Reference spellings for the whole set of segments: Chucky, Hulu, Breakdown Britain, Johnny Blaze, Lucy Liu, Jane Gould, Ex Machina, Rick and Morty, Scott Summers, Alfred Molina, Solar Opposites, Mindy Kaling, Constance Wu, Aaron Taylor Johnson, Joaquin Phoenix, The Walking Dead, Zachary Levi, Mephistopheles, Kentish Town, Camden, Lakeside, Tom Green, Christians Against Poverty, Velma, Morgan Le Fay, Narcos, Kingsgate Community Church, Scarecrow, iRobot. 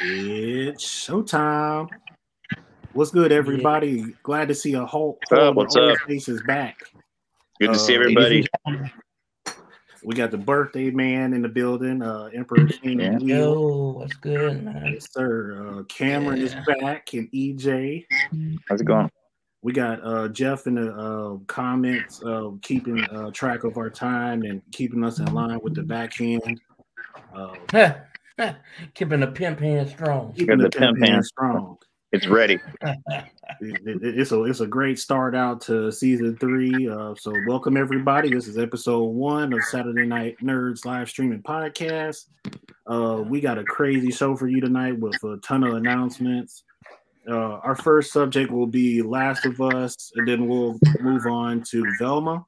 It's showtime. What's good, everybody? Yeah. Glad to see a whole face is back. Good to see everybody. We got the birthday man in the building, Emperor King. Yeah. Yo, what's good, man? Yes, sir. Cameron is back, and EJ. How's it going? We got Jeff in the comments, keeping track of our time and keeping us in line with the backhand. Keeping the pimp hand strong. Keeping the pimp hand strong. It's ready. It's a great start out to season 3. So welcome everybody. This is episode 1 of Saturday Night Nerds live streaming podcast. We got a crazy show for you tonight with a ton of announcements. Our first subject will be Last of Us, and then we'll move on to Velma.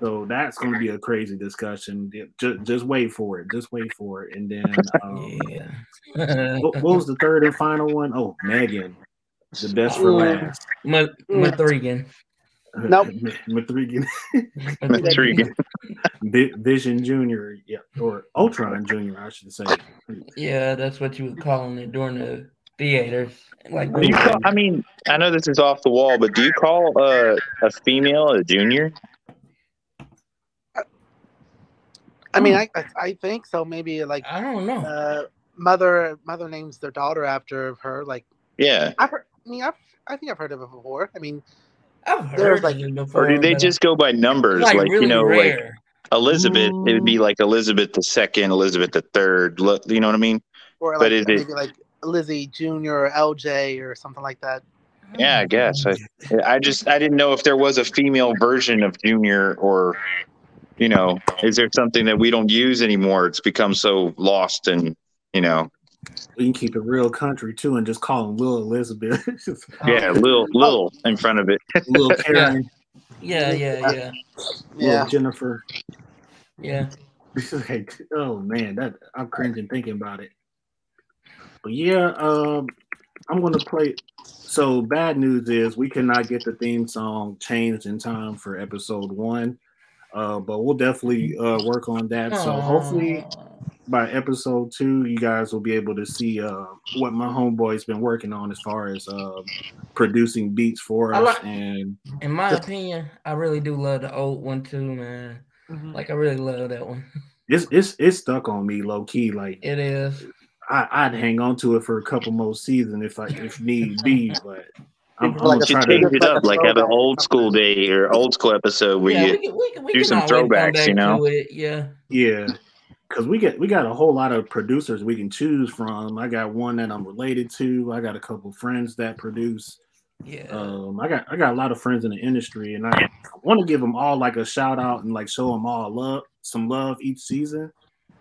So that's going to be a crazy discussion. Just wait for it. And then what was the third and final one? Oh, M3GAN. The best for last. M3GAN. Nope. M3GAN. Vision Jr. Yeah, or Ultron Jr., I should say. Yeah, that's what you were calling it during the theaters. Like, I know this is off the wall, but do you call a female a junior? I mean, I think so. Maybe like I don't know. Mother names their daughter after her. Like yeah, I think I've heard of it before. I mean, I've heard like it before. Or do they just go by numbers? Like really rare. Like Elizabeth, it would be like Elizabeth II, Elizabeth III. You know what I mean? Or like, but is maybe it like Lizzie Junior or LJ or something like that? Yeah, I guess. I didn't know if there was a female version of Junior or. You know, is there something that we don't use anymore? It's become so lost, and you know, we can keep it real country too, and just call him Lil Elizabeth. Yeah, Lil in front of it. Lil Karen. Lil Jennifer. Yeah. Like, oh man, that I'm cringing thinking about it. But yeah, I'm gonna play. So bad news is we cannot get the theme song changed in time for episode 1. But we'll definitely work on that. So hopefully by episode 2, you guys will be able to see what my homeboy's been working on as far as producing beats for us. And in my opinion, I really do love the old one too, man. Mm-hmm. Like I really love that one. It's stuck on me low key. Like it is. I'd hang on to it for a couple more seasons if need be, but. I'm you should change it up, like have an old school day or old school episode where we do some throwbacks, you know? Yeah, because we got a whole lot of producers we can choose from. I got one that I'm related to. I got a couple friends that produce. Yeah, I got a lot of friends in the industry, and I want to give them all like a shout out and like show them all some love each season.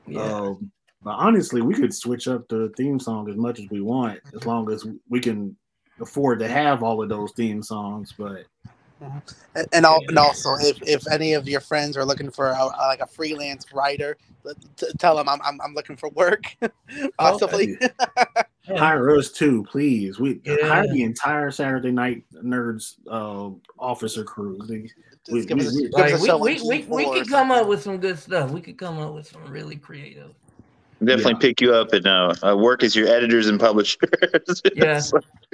Yeah. But honestly, we could switch up the theme song as much as we want, as long as we can afford to have all of those theme songs, but and also if any of your friends are looking for a freelance writer, tell them I'm looking for work, possibly. Hire us too, please. We hire the entire Saturday Night Nerds officer crew. We could come up with some good stuff. We could come up with some really creative. Definitely pick you up and work as your editors and publishers. Yeah,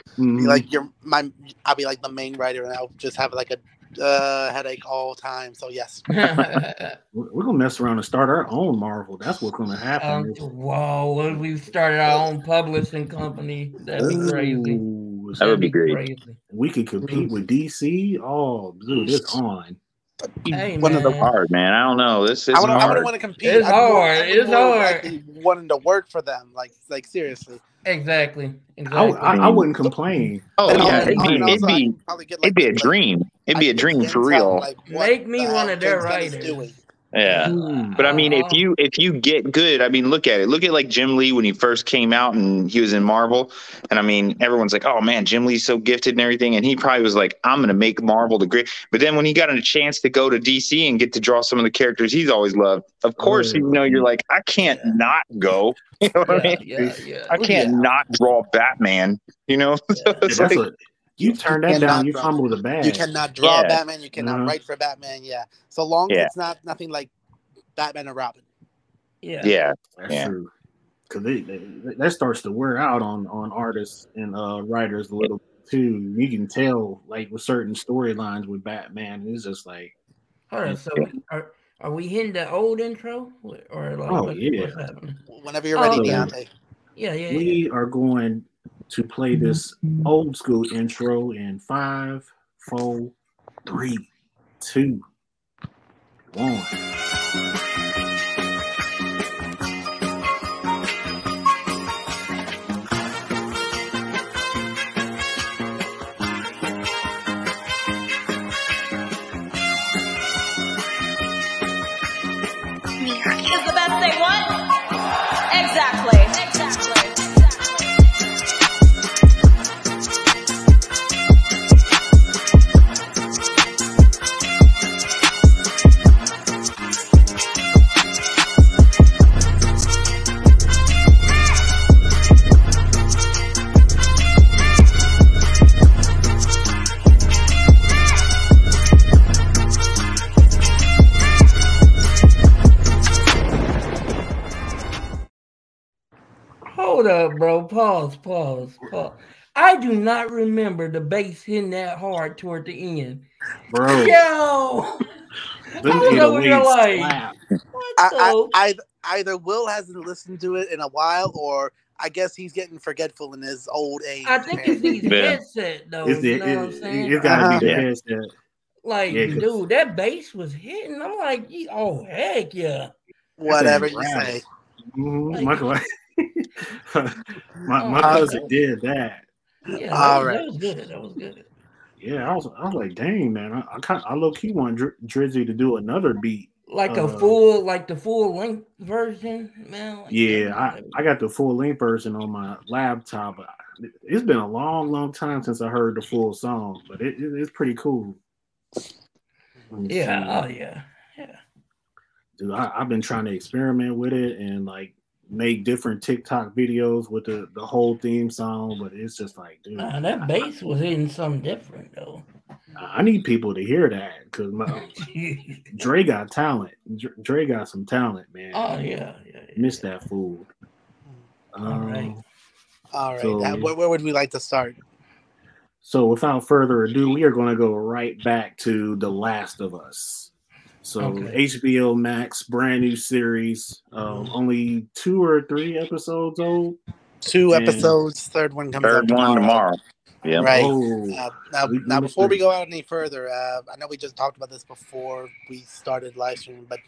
I'll be like the main writer, and I'll just have like a headache all time. So yes, we're gonna mess around and start our own Marvel. That's what's gonna happen. Whoa! If we started our own publishing company, that'd be crazy. That would be great. Crazy. We could compete with DC. Oh, dude, it's on. Hey, one of the hard, man. I don't know. This is hard. I wouldn't want to compete. It's hard. It's hard. Like, wanting to work for them, like seriously. Exactly. I wouldn't complain. Oh yeah, it'd be a dream. It'd be a dream for real. Make me one of their writers. Yeah, but I mean, if you get good, I mean, look at it. Look at like Jim Lee when he first came out and he was in Marvel, and I mean, everyone's like, "Oh man, Jim Lee's so gifted and everything," and he probably was like, "I'm gonna make Marvel the great." But then when he got a chance to go to DC and get to draw some of the characters he's always loved, of course, you're like, I can't not go. You know what I mean? Yeah. I can't not draw Batman. You know, so it's like. You turn that down, you fumble the bag. You cannot draw Batman. You cannot write for Batman. Yeah, so long as it's nothing like Batman and Robin. Yeah, that's true. because that starts to wear out on artists and writers a little bit too. You can tell, like, with certain storylines with Batman, it's just like. All right, so are we hitting the old intro? Or like, what's happening? Whenever you're ready, Deontay. Yeah. We are going to play this old school intro in 5, 4, 3, 2, 1. Pause. I do not remember the bass hitting that hard toward the end. Bro. Yo! I don't know what you're like. Either Will hasn't listened to it in a while, or I guess he's getting forgetful in his old age. I think it's his headset, though. You know what I'm saying? It's got to be the headset. Like, dude, that bass was hitting. I'm like, oh, heck yeah. Whatever you say. Michael, my cousin did that. Yeah, that was good. Yeah, I was like, dang, man, I low key want Drizzy to do another beat, like the full length version, man. Like, yeah, I got the full length version on my laptop. It's been a long time since I heard the full song, but it's pretty cool. Yeah, yeah. Dude, I've been trying to experiment with it and like make different TikTok videos with the whole theme song, but it's just like, dude, that bass was hitting something different though. I need people to hear that because Dre got talent. Dre got some talent, man. Oh yeah. Missed that fool. All right. So, where would we like to start? So without further ado, we are going to go right back to The Last of Us. So HBO Max, brand new series, only 2 or 3 episodes old. 2 episodes, third one comes out tomorrow. Yeah. Right. Now, before we go out any further, I know we just talked about this before we started live streaming, but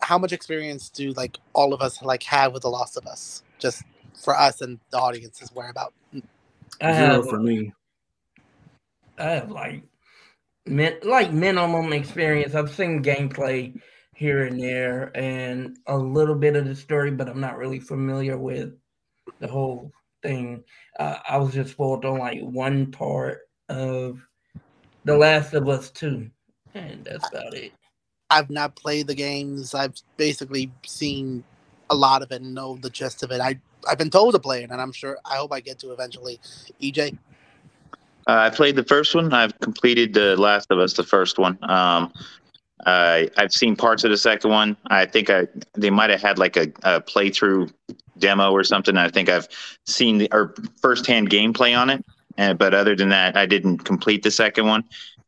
how much experience do like all of us like have with The Last of Us? Just for us and the audience's whereabout. Zero for me. I have minimum experience. I've seen gameplay here and there and a little bit of the story, but I'm not really familiar with the whole thing. I was just spoiled on like one part of The Last of Us 2, and that's about it. I've not played the games. I've basically seen a lot of it and know the gist of it. I've been told to play it, and I hope I get to eventually. EJ? I played the first one. I've completed The Last of Us, the first one. I've seen parts of the second one. I think they might have had like a playthrough demo or something. I think I've seen the firsthand gameplay on it. But other than that, I didn't complete the second one,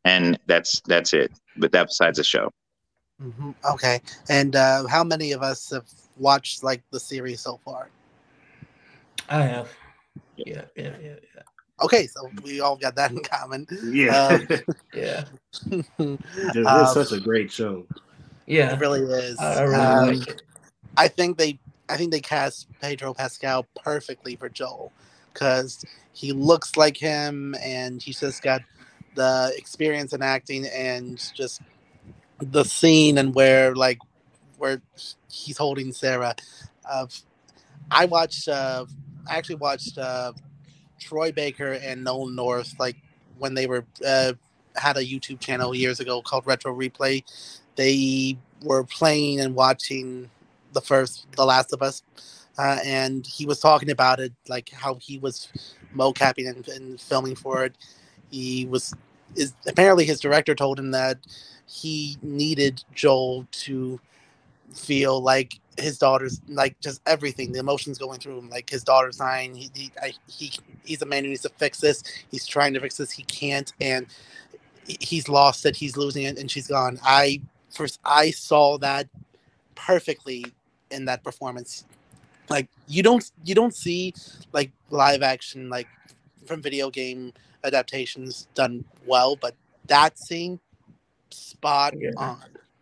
and that's it. But that besides the show. Mm-hmm. Okay. And how many of us have watched like the series so far? I have. Yeah. Okay, so we all got that in common. Yeah. Dude, it's such a great show. Yeah. It really is. I really like it. I think they cast Pedro Pascal perfectly for Joel because he looks like him and he's just got the experience in acting and just the scene and where he's holding Sarah. I actually watched Troy Baker and Nolan North, like when they were had a YouTube channel years ago called Retro Replay. They were playing and watching The Last of Us, and he was talking about it, like how he was mocapping and filming for it. Apparently his director told him that he needed Joel to feel like his daughter's, like, just everything, the emotions going through him, like his daughter's dying. He's a man who needs to fix this. He's trying to fix this. He can't, and he's lost it. He's losing it, and she's gone. I saw that perfectly in that performance. Like, you don't see, like, live action, like, from video game adaptations done well, but that scene, spot on.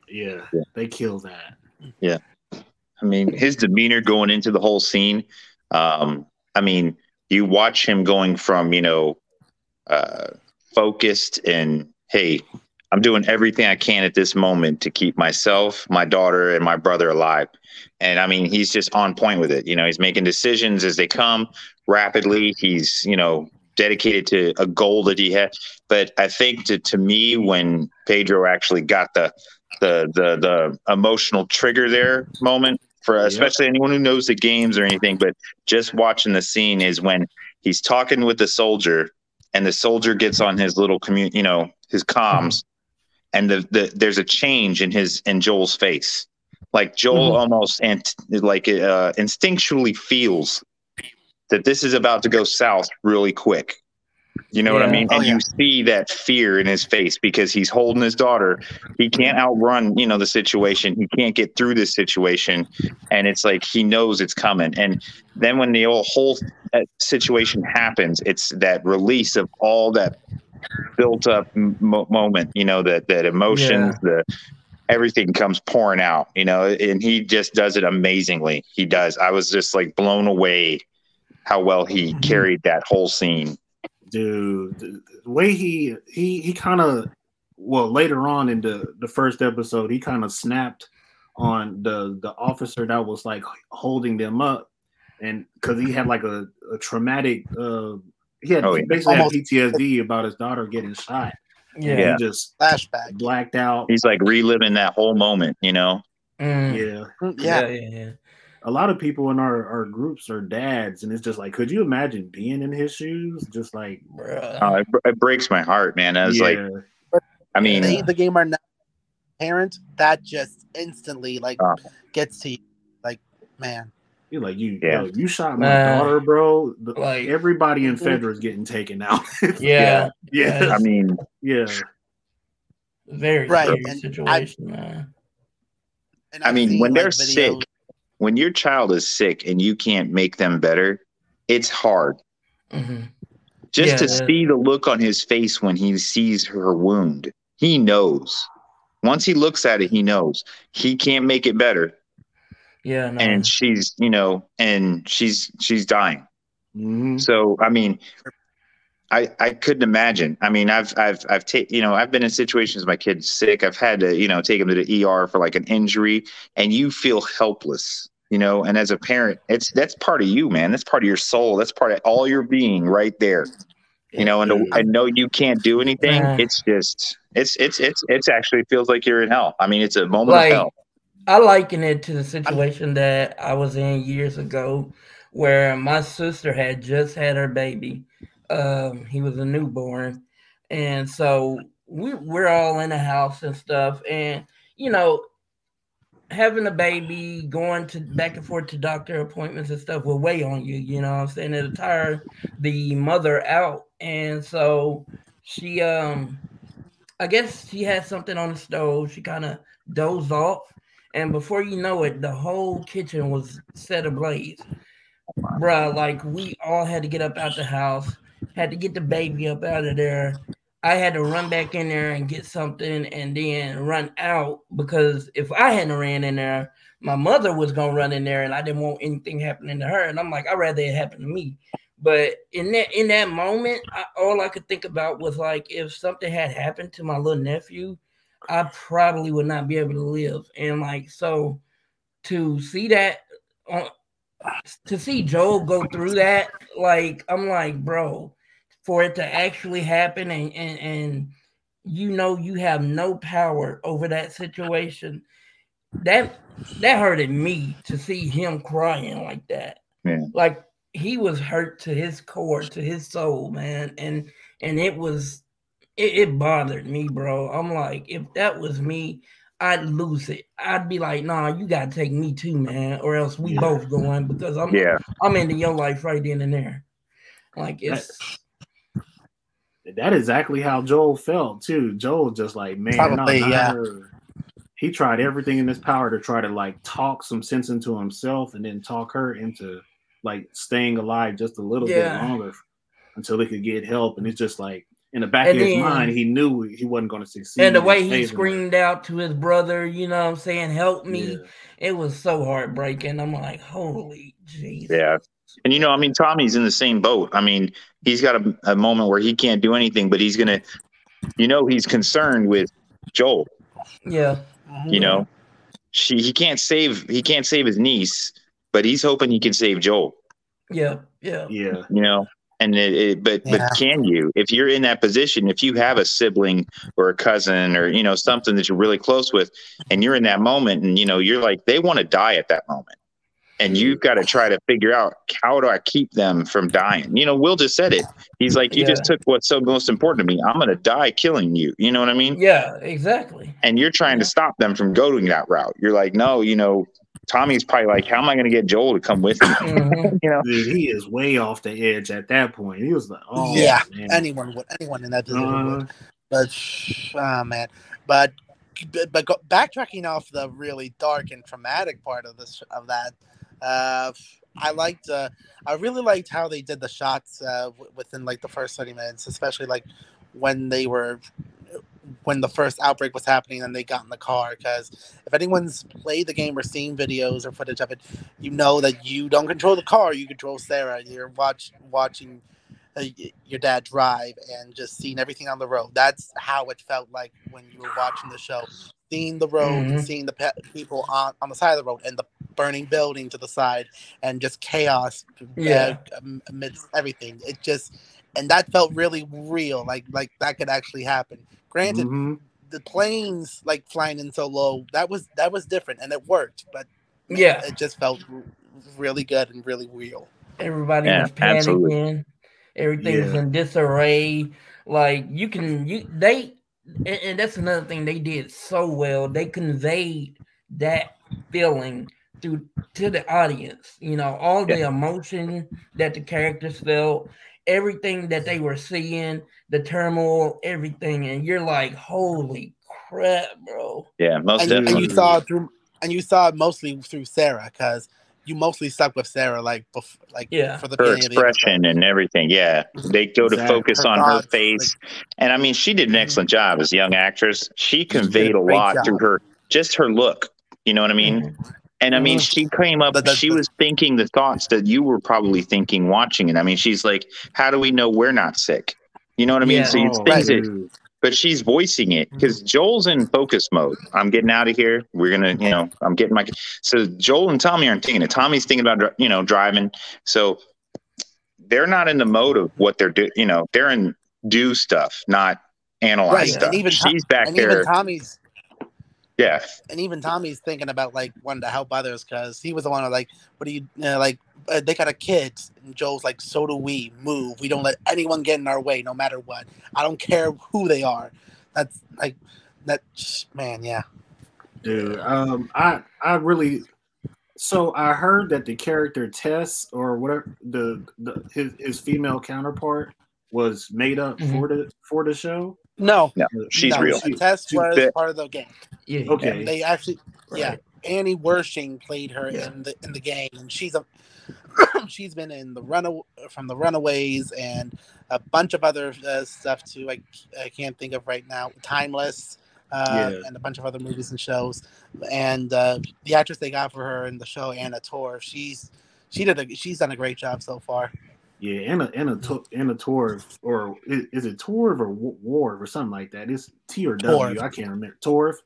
Yeah, they kill that. Yeah. I mean, his demeanor going into the whole scene, I mean, you watch him going from, focused and, hey, I'm doing everything I can at this moment to keep myself, my daughter, and my brother alive. And, I mean, he's just on point with it. You know, he's making decisions as they come rapidly. He's, dedicated to a goal that he had. But I think to me, when Pedro actually got the emotional trigger there moment, for especially anyone who knows the games or anything, but just watching the scene is when he's talking with the soldier and the soldier gets on his little his comms, and there's a change in Joel's face. Like, Joel almost instinctually feels that this is about to go south really quick. You know what I mean? And you see that fear in his face because he's holding his daughter. He can't outrun, the situation. He can't get through this situation. And it's like, he knows it's coming. And then when the whole situation happens, it's that release of all that built up moment, that emotions, everything comes pouring out, and he just does it amazingly. He does. I was just like blown away how well he carried that whole scene. Dude, the way he kind of, later on in the first episode, he kind of snapped on the officer that was like holding them up, and because he had like a traumatic, basically had PTSD about his daughter getting shot. Yeah. He just flashback, blacked out. He's like reliving that whole moment, Yeah. A lot of people in our groups are dads, and it's just like, could you imagine being in his shoes? Just like, it breaks my heart, man. I was the game are not parent. That just instantly gets to you, like, man. You're like, you shot my daughter, bro. Like, everybody in Fedra is getting taken out. Yeah. I mean, very serious situation, man. I mean, when they're sick. When your child is sick and you can't make them better, it's hard. Mm-hmm. Just to see the look on his face when he sees her wound, he knows. Once he looks at it, he knows he can't make it better. Yeah, no. And she's, she's dying. Mm-hmm. So, I mean, I couldn't imagine. I mean, I've been in situations my kid's sick. I've had to, take him to the ER for like an injury, and you feel helpless, and as a parent, that's part of you, man. That's part of your soul. That's part of all your being right there. And I know you can't do anything. It's just, it's actually feels like you're in hell. I mean, it's a moment of hell. I liken it to the situation that I was in years ago where my sister had just had her baby. He was a newborn, and so we're all in the house and stuff, and having a baby, going to back and forth to doctor appointments and stuff will weigh on you, what I'm saying? It'll tire the mother out. And so she I guess she had something on the stove, she kind of dozed off, and before you know it, the whole kitchen was set ablaze. Bruh, like, we all had to get up out the house. Had to get the baby up out of there. I had to run back in there and get something and then run out, because if I hadn't ran in there, my mother was going to run in there, and I didn't want anything happening to her. And I'm like, I'd rather it happen to me. But in that moment, all I could think about was, like, if something had happened to my little nephew, I probably would not be able to live. And, like, so to see that to see Joel go through that, like, I'm like, bro, for it to actually happen, and you have no power over that situation, that hurted me to see him crying like that. Yeah. Like, he was hurt to his core, to his soul, man, and it bothered me, bro. I'm like, if that was me, I'd lose it. I'd be like, nah, you gotta take me too, man, or else we both going, because I'm into your life right then and there. Like, it's that's exactly how Joel felt too. Joel just like, man, probably, he tried everything in his power to try to like talk some sense into himself and then talk her into like staying alive just a little bit longer until he could get help. And it's just like, in the back of his mind, he knew he wasn't going to succeed. And the way he screamed out to his brother, you know what I'm saying, help me. Yeah. It was so heartbreaking. I'm like, holy Jesus. Yeah. And, you know, I mean, Tommy's in the same boat. I mean, he's got a moment where he can't do anything, but he's going to, you know, he's concerned with Joel. Yeah. You know, he can't save his niece, but he's hoping he can save Joel. Yeah. Yeah. Yeah. You know? And but can you, if you're in that position, if you have a sibling or a cousin or, you know, something that you're really close with and you're in that moment and, you know, you're like, they want to die at that moment. And you've got to try to figure out, how do I keep them from dying? You know, Will just said it. He's like, you just took what's so most important to me. I'm going to die killing you. You know what I mean? Yeah, exactly. And you're trying to stop them from going that route. You're like, no, you know, Tommy's probably like, how am I going to get Joel to come with me? Mm-hmm. You know, dude, he is way off the edge at that point. He was like, oh, yeah, man. anyone in that position would. But, oh, man. But backtracking off the really dark and traumatic part of this, of that, I really liked how they did the shots within like the first 30 minutes, especially like when the first outbreak was happening and they got in the car. Because if anyone's played the game or seen videos or footage of it, you know that you don't control the car, you control Sarah. You're watching your dad drive and just seeing everything on the road. That's how it felt like when you were watching the show, seeing the road, mm-hmm. seeing the people on the side of the road and the burning building to the side and just chaos amidst everything. It just, and that felt really real. Like that could actually happen. Granted, mm-hmm. the planes like flying in so low, that was different and it worked, but it just felt really good and really real. Everybody was panicking. Absolutely. Everything was in disarray. Like and that's another thing they did so well. They conveyed that feeling to the audience. You know, all the emotion that the characters felt, everything that they were seeing, the turmoil, everything, and you're like, holy crap, bro. Yeah, most definitely. And you saw it mostly through Sarah, because you mostly stuck with Sarah, for the her expression and everything. Yeah, they go to focus on her face, and I mean, she did an excellent job as a young actress. She conveyed a lot through her, just her look. You know what I mean? And I mean, she came up. She was thinking the thoughts that you were probably thinking watching it. I mean, she's like, "How do we know we're not sick?" You know what I mean? Yeah. So it's things that, but she's voicing it because Joel's in focus mode. I'm getting out of here. We're going to, you know, I'm getting my... So Joel and Tommy aren't thinking it. Tommy's thinking about, you know, driving. So they're not in the mode of what they're doing. You know, they're in do stuff, not analyze stuff. And even she's back and there. Even Tommy's... Yeah. And even Tommy's thinking about, like, wanting to help others because he was the one who, like, what do you know, like, they got a kid. And Joel's like, so do we. Move. We don't let anyone get in our way, no matter what. I don't care who they are. That's, like, that, man, yeah. Dude, I heard that the character Tess, or whatever, his female counterpart was made up for the show. No, she's real. Tess was part of the game. Yeah, okay. They actually, Annie Wershing played her in the game, and she's been in the Runaways and a bunch of other stuff too. I can't think of right now. Timeless, and a bunch of other movies and shows. And the actress they got for her in the show, Anna Torv, she's done a great job so far. Yeah, Anna Torv, or is it Torv or Ward or something like that? It's T or W, Torv. I can't remember. Torv.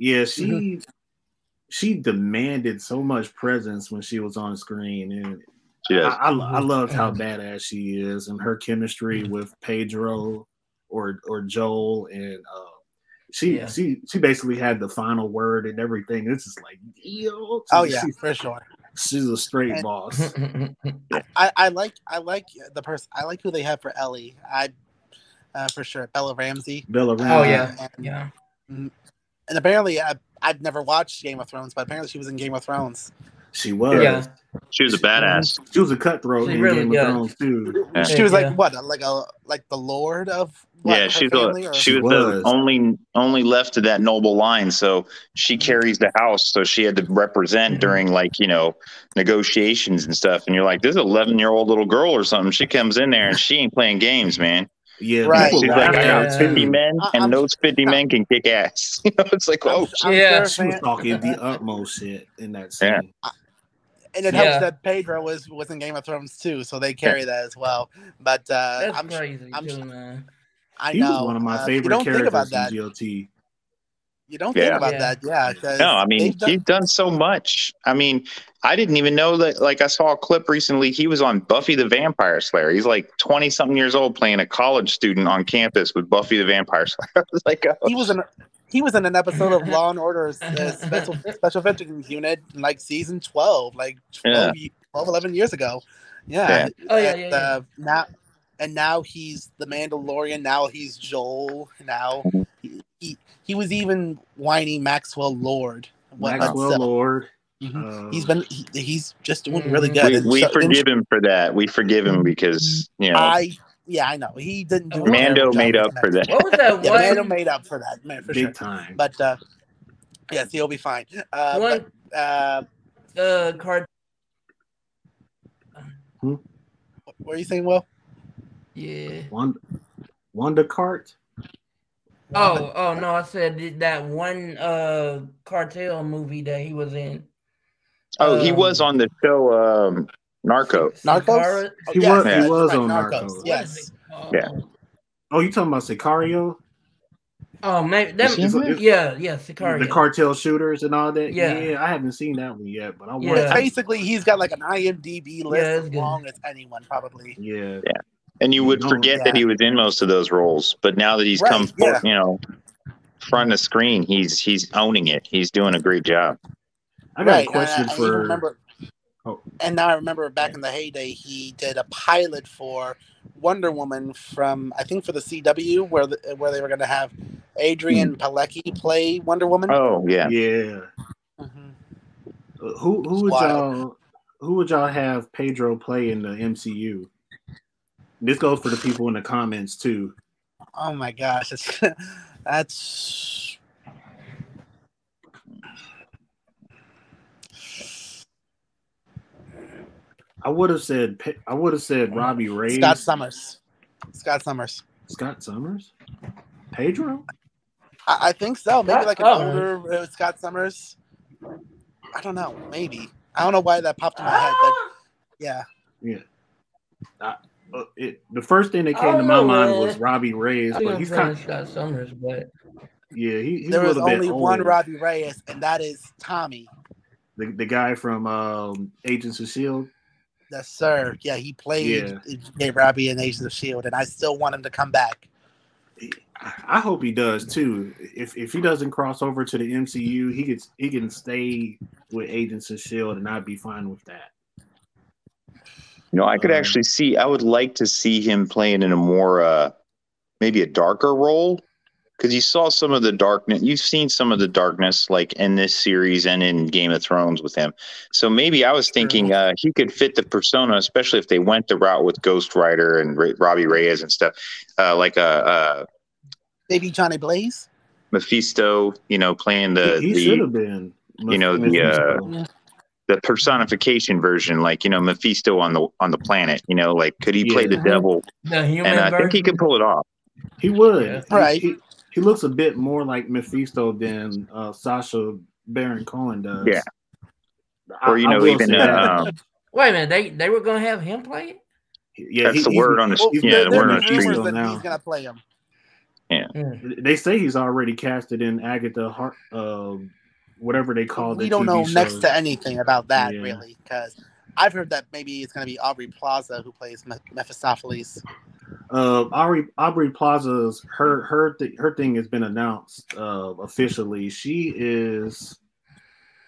Yeah, she demanded so much presence when she was on screen, and I loved how badass she is and her chemistry with Pedro or Joel, and she basically had the final word and everything. It's just like, yo, for sure. She's a straight boss. I like who they have for Ellie. I for sure Bella Ramsey. Oh yeah, and, And apparently, I've never watched Game of Thrones, but apparently she was in Game of Thrones. She was. Yeah. She was a badass. She was a cutthroat in really Game of Thrones too. Yeah. She was like what? Like the Lord of what, yeah. She was the only left of that noble line, so she carries the house. So she had to represent during negotiations and stuff. And you're like, this 11-year-old little girl or something. She comes in there and she ain't playing games, man. Yeah, right. She's like, I got 50 men, and those 50 men can kick ass. You know, it's like, she was talking the utmost shit in that scene. Yeah. And it helps that Pedro was in Game of Thrones too, so they carry that as well. But that's crazy. I know. He was one of my favorite characters in GOT. You don't think about that, no, I mean, he's done so much. I mean, I didn't even know that. Like, I saw a clip recently. He was on Buffy the Vampire Slayer. He's like 20-something years old playing a college student on campus with Buffy the Vampire Slayer. I was like, he was in an episode of Law and Order's Special Victims Unit, like season 12, like 11 years ago. Yeah. Yeah. And now he's the Mandalorian. Now he's Joel. Now. He was even whining Maxwell Lord. Maxwell Lord. Mm-hmm. He's just doing really good. We forgive him for that. We forgive him because I know he didn't. Do Mando made up for that. What was that? Yeah, Mando made up for that, man, for big sure. time. But yes, he'll be fine. Card. What are you saying, Will? Yeah. Wanda Cart. No! I said that one cartel movie that he was in. Oh, he was on the show Narcos. Narcos. He was on Narcos. Yes. Yeah. Oh, you talking about Sicario? Oh, maybe Sicario. The cartel shooters and all that. Yeah, I haven't seen that one yet, but I want. Yeah. Basically, he's got like an IMDb list as long as anyone, probably. Yeah. Yeah. And you would forget that he was in most of those roles, but now that he's come, front of the screen, he's owning it. He's doing a great job. I got a question for. And now I remember back in the heyday, he did a pilot for Wonder Woman for the CW, where they were going to have Adrian Pilecki play Wonder Woman. Oh yeah. Mm-hmm. Who would y'all have Pedro play in the MCU? This goes for the people in the comments too. Oh my gosh, that's I would have said Robbie Ray. Scott Summers. Pedro. I think so. Maybe like an older Scott Summers. I don't know. Maybe I don't know why that popped in my head, but yeah. Yeah. The first thing that came to my mind was Robbie Reyes, but he's kind of Scott Summers, but yeah, he's there a little was bit only older. One Robbie Reyes, and that is Tommy, the guy from Agents of Shield. Yes, sir. Yeah, he played Robbie in Agents of Shield, and I still want him to come back. I hope he does too. If he doesn't cross over to the MCU, he can stay with Agents of Shield, and I'd be fine with that. You know, I could actually see. I would like to see him playing in a more, maybe a darker role, because you saw some of the darkness. You've seen some of the darkness, like in this series and in Game of Thrones with him. So maybe I was thinking he could fit the persona, especially if they went the route with Ghost Rider and Robbie Reyes and stuff, maybe Johnny Blaze, Mephisto. You know, playing the he should have been. The personification version, like, you know, Mephisto on the planet, you know, like, could he play the devil? The human I think he could pull it off. He would. Yeah. Right. He looks a bit more like Mephisto than Sacha Baron Cohen does. Yeah. Wait a minute, they were going to have him play it? Yeah, that's the word on the street. The word on the street. He's going to play him. Yeah. They say he's already casted in Agatha Hart. Whatever they call it. We don't know next to anything about that, really, because I've heard that maybe it's going to be Aubrey Plaza who plays Mephistopheles. Aubrey Plaza's her thing has been announced officially. She is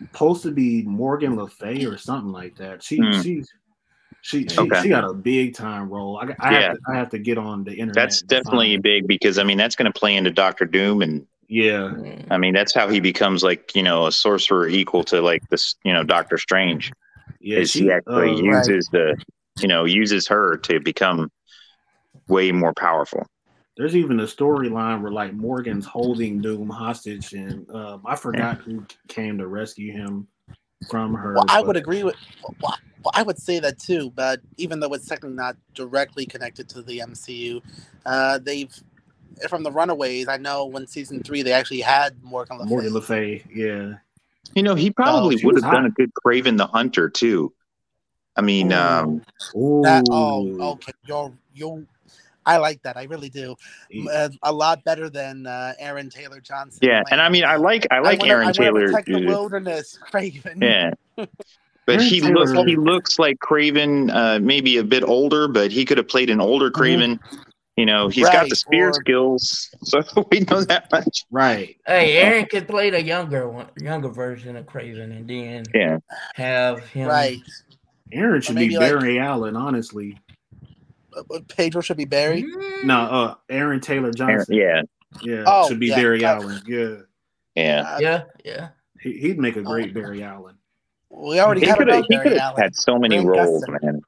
supposed to be Morgan Le Fay or something like that. She got a big time role. I have to get on the internet. That's definitely big because I mean that's going to play into Doctor Doom and. Yeah. I mean, that's how he becomes like, you know, a sorcerer equal to like this, you know, Doctor Strange. Yeah. She actually uses the, you know, uses her to become way more powerful. There's even a storyline where like Morgan's holding Doom hostage, and I forgot who came to rescue him from her. Well, I would agree with. Well, I would say that too, but even though it's technically not directly connected to the MCU, they've from the Runaways. I know when season 3 they actually had Morgan Le Fay. Yeah, you know he probably would have done a good Kraven the Hunter too. I mean, okay, you're. I like that. I really do. A lot better than Aaron Taylor Johnson. Yeah, Lane. And I mean, I like Aaron Taylor. Protect the wilderness, Kraven. Yeah, but he looks like Kraven, maybe a bit older, but he could have played an older Kraven. Mm-hmm. You know, he's got the spear skills, so we know that much. Right. Hey, Aaron could play the younger version of Kraven, and then have him. Right. Aaron should be Barry Allen, honestly. Pedro should be Barry. No, Aaron Taylor Johnson. Should be Barry Allen. Yeah. He'd make a great Barry Allen. We already had about Barry Allen. He had so many roles, man.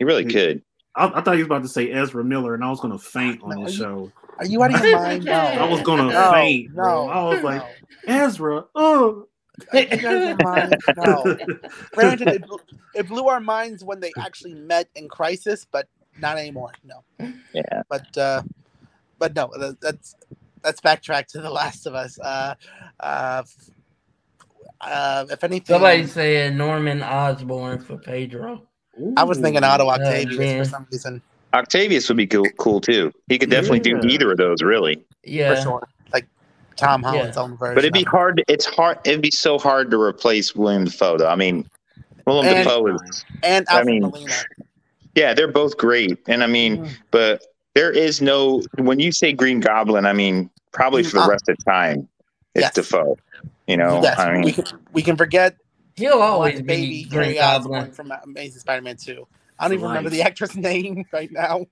He really could. I thought he was about to say Ezra Miller, and I was going to faint on this show. Are you out of your mind? No. I was going to faint. No, I was like Ezra. Oh. No. Brandon, it blew our minds when they actually met in Crisis, but. Not anymore, no. Yeah. But no, that's backtrack to The Last of Us. If anything, somebody said Norman Osborn for Pedro. Ooh. I was thinking Otto Octavius for some reason. Octavius would be cool too. He could definitely do either of those, really. Yeah, for sure. Like Tom Holland's own version. But it'd be hard. It'd be so hard to replace William Dafoe. Though. I mean, William Dafoe is. And Alfred Molina. Yeah, they're both great. And I mean, but there is no, when you say Green Goblin, I mean, probably for the rest of time, it's Defoe. You know, yes. I mean, we can forget he'll always the baby Green Goblin from Amazing Spider-Man 2. I don't even remember the actress name right now.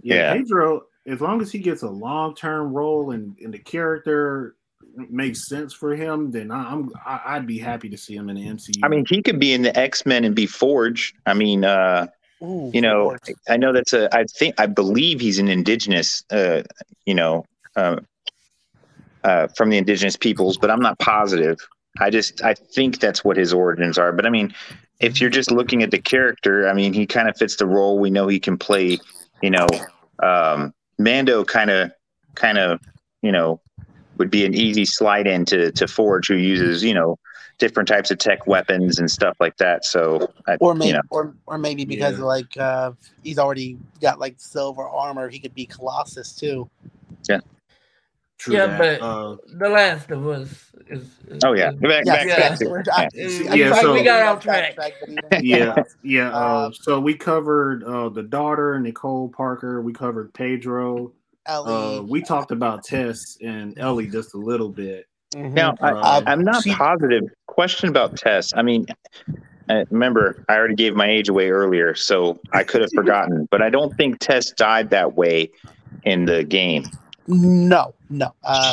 Yeah. Pedro, as long as he gets a long-term role and the character makes sense for him, then I'd be happy to see him in the MCU. I mean, he could be in the X-Men and be Forge. I mean, ooh, you know, Lord. I know that's I believe he's an indigenous, from the indigenous peoples, but I'm not positive. I think that's what his origins are. But I mean, if you're just looking at the character, I mean, he kind of fits the role. We know he can play, you know, Mando kind of, you know, would be an easy slide in to Forge, who uses, you know, different types of tech weapons and stuff like that. So, maybe because like he's already got like silver armor, he could be Colossus too. Yeah, true. Yeah, but The Last of Us is we got off track. So we covered the daughter, Nicole Parker. We covered Pedro. Ellie. We talked about Tess and Ellie just a little bit. Mm-hmm. Now, I'm not positive. Question about Tess. I mean, remember, I already gave my age away earlier, so I could have forgotten. But I don't think Tess died that way in the game. No.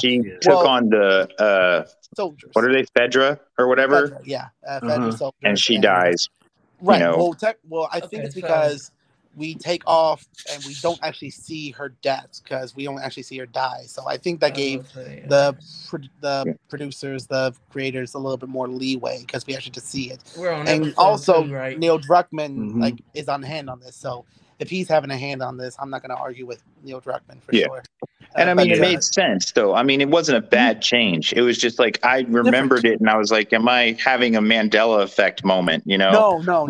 She took on the soldiers. What are they, Fedra or whatever? Fedra, yeah, Fedra soldiers. And she dies. Right. You know. I think it's because we take off and we don't actually see her death because we don't actually see her die. So I think that gave the producers, the creators, a little bit more leeway because we actually just see it. And also, Neil Druckmann is on hand on this. So if he's having a hand on this, I'm not going to argue with Neil Druckmann for sure. And I mean, it made sense though. I mean, it wasn't a bad change. It was just like, I remembered it and I was like, am I having a Mandela effect moment? You know? No.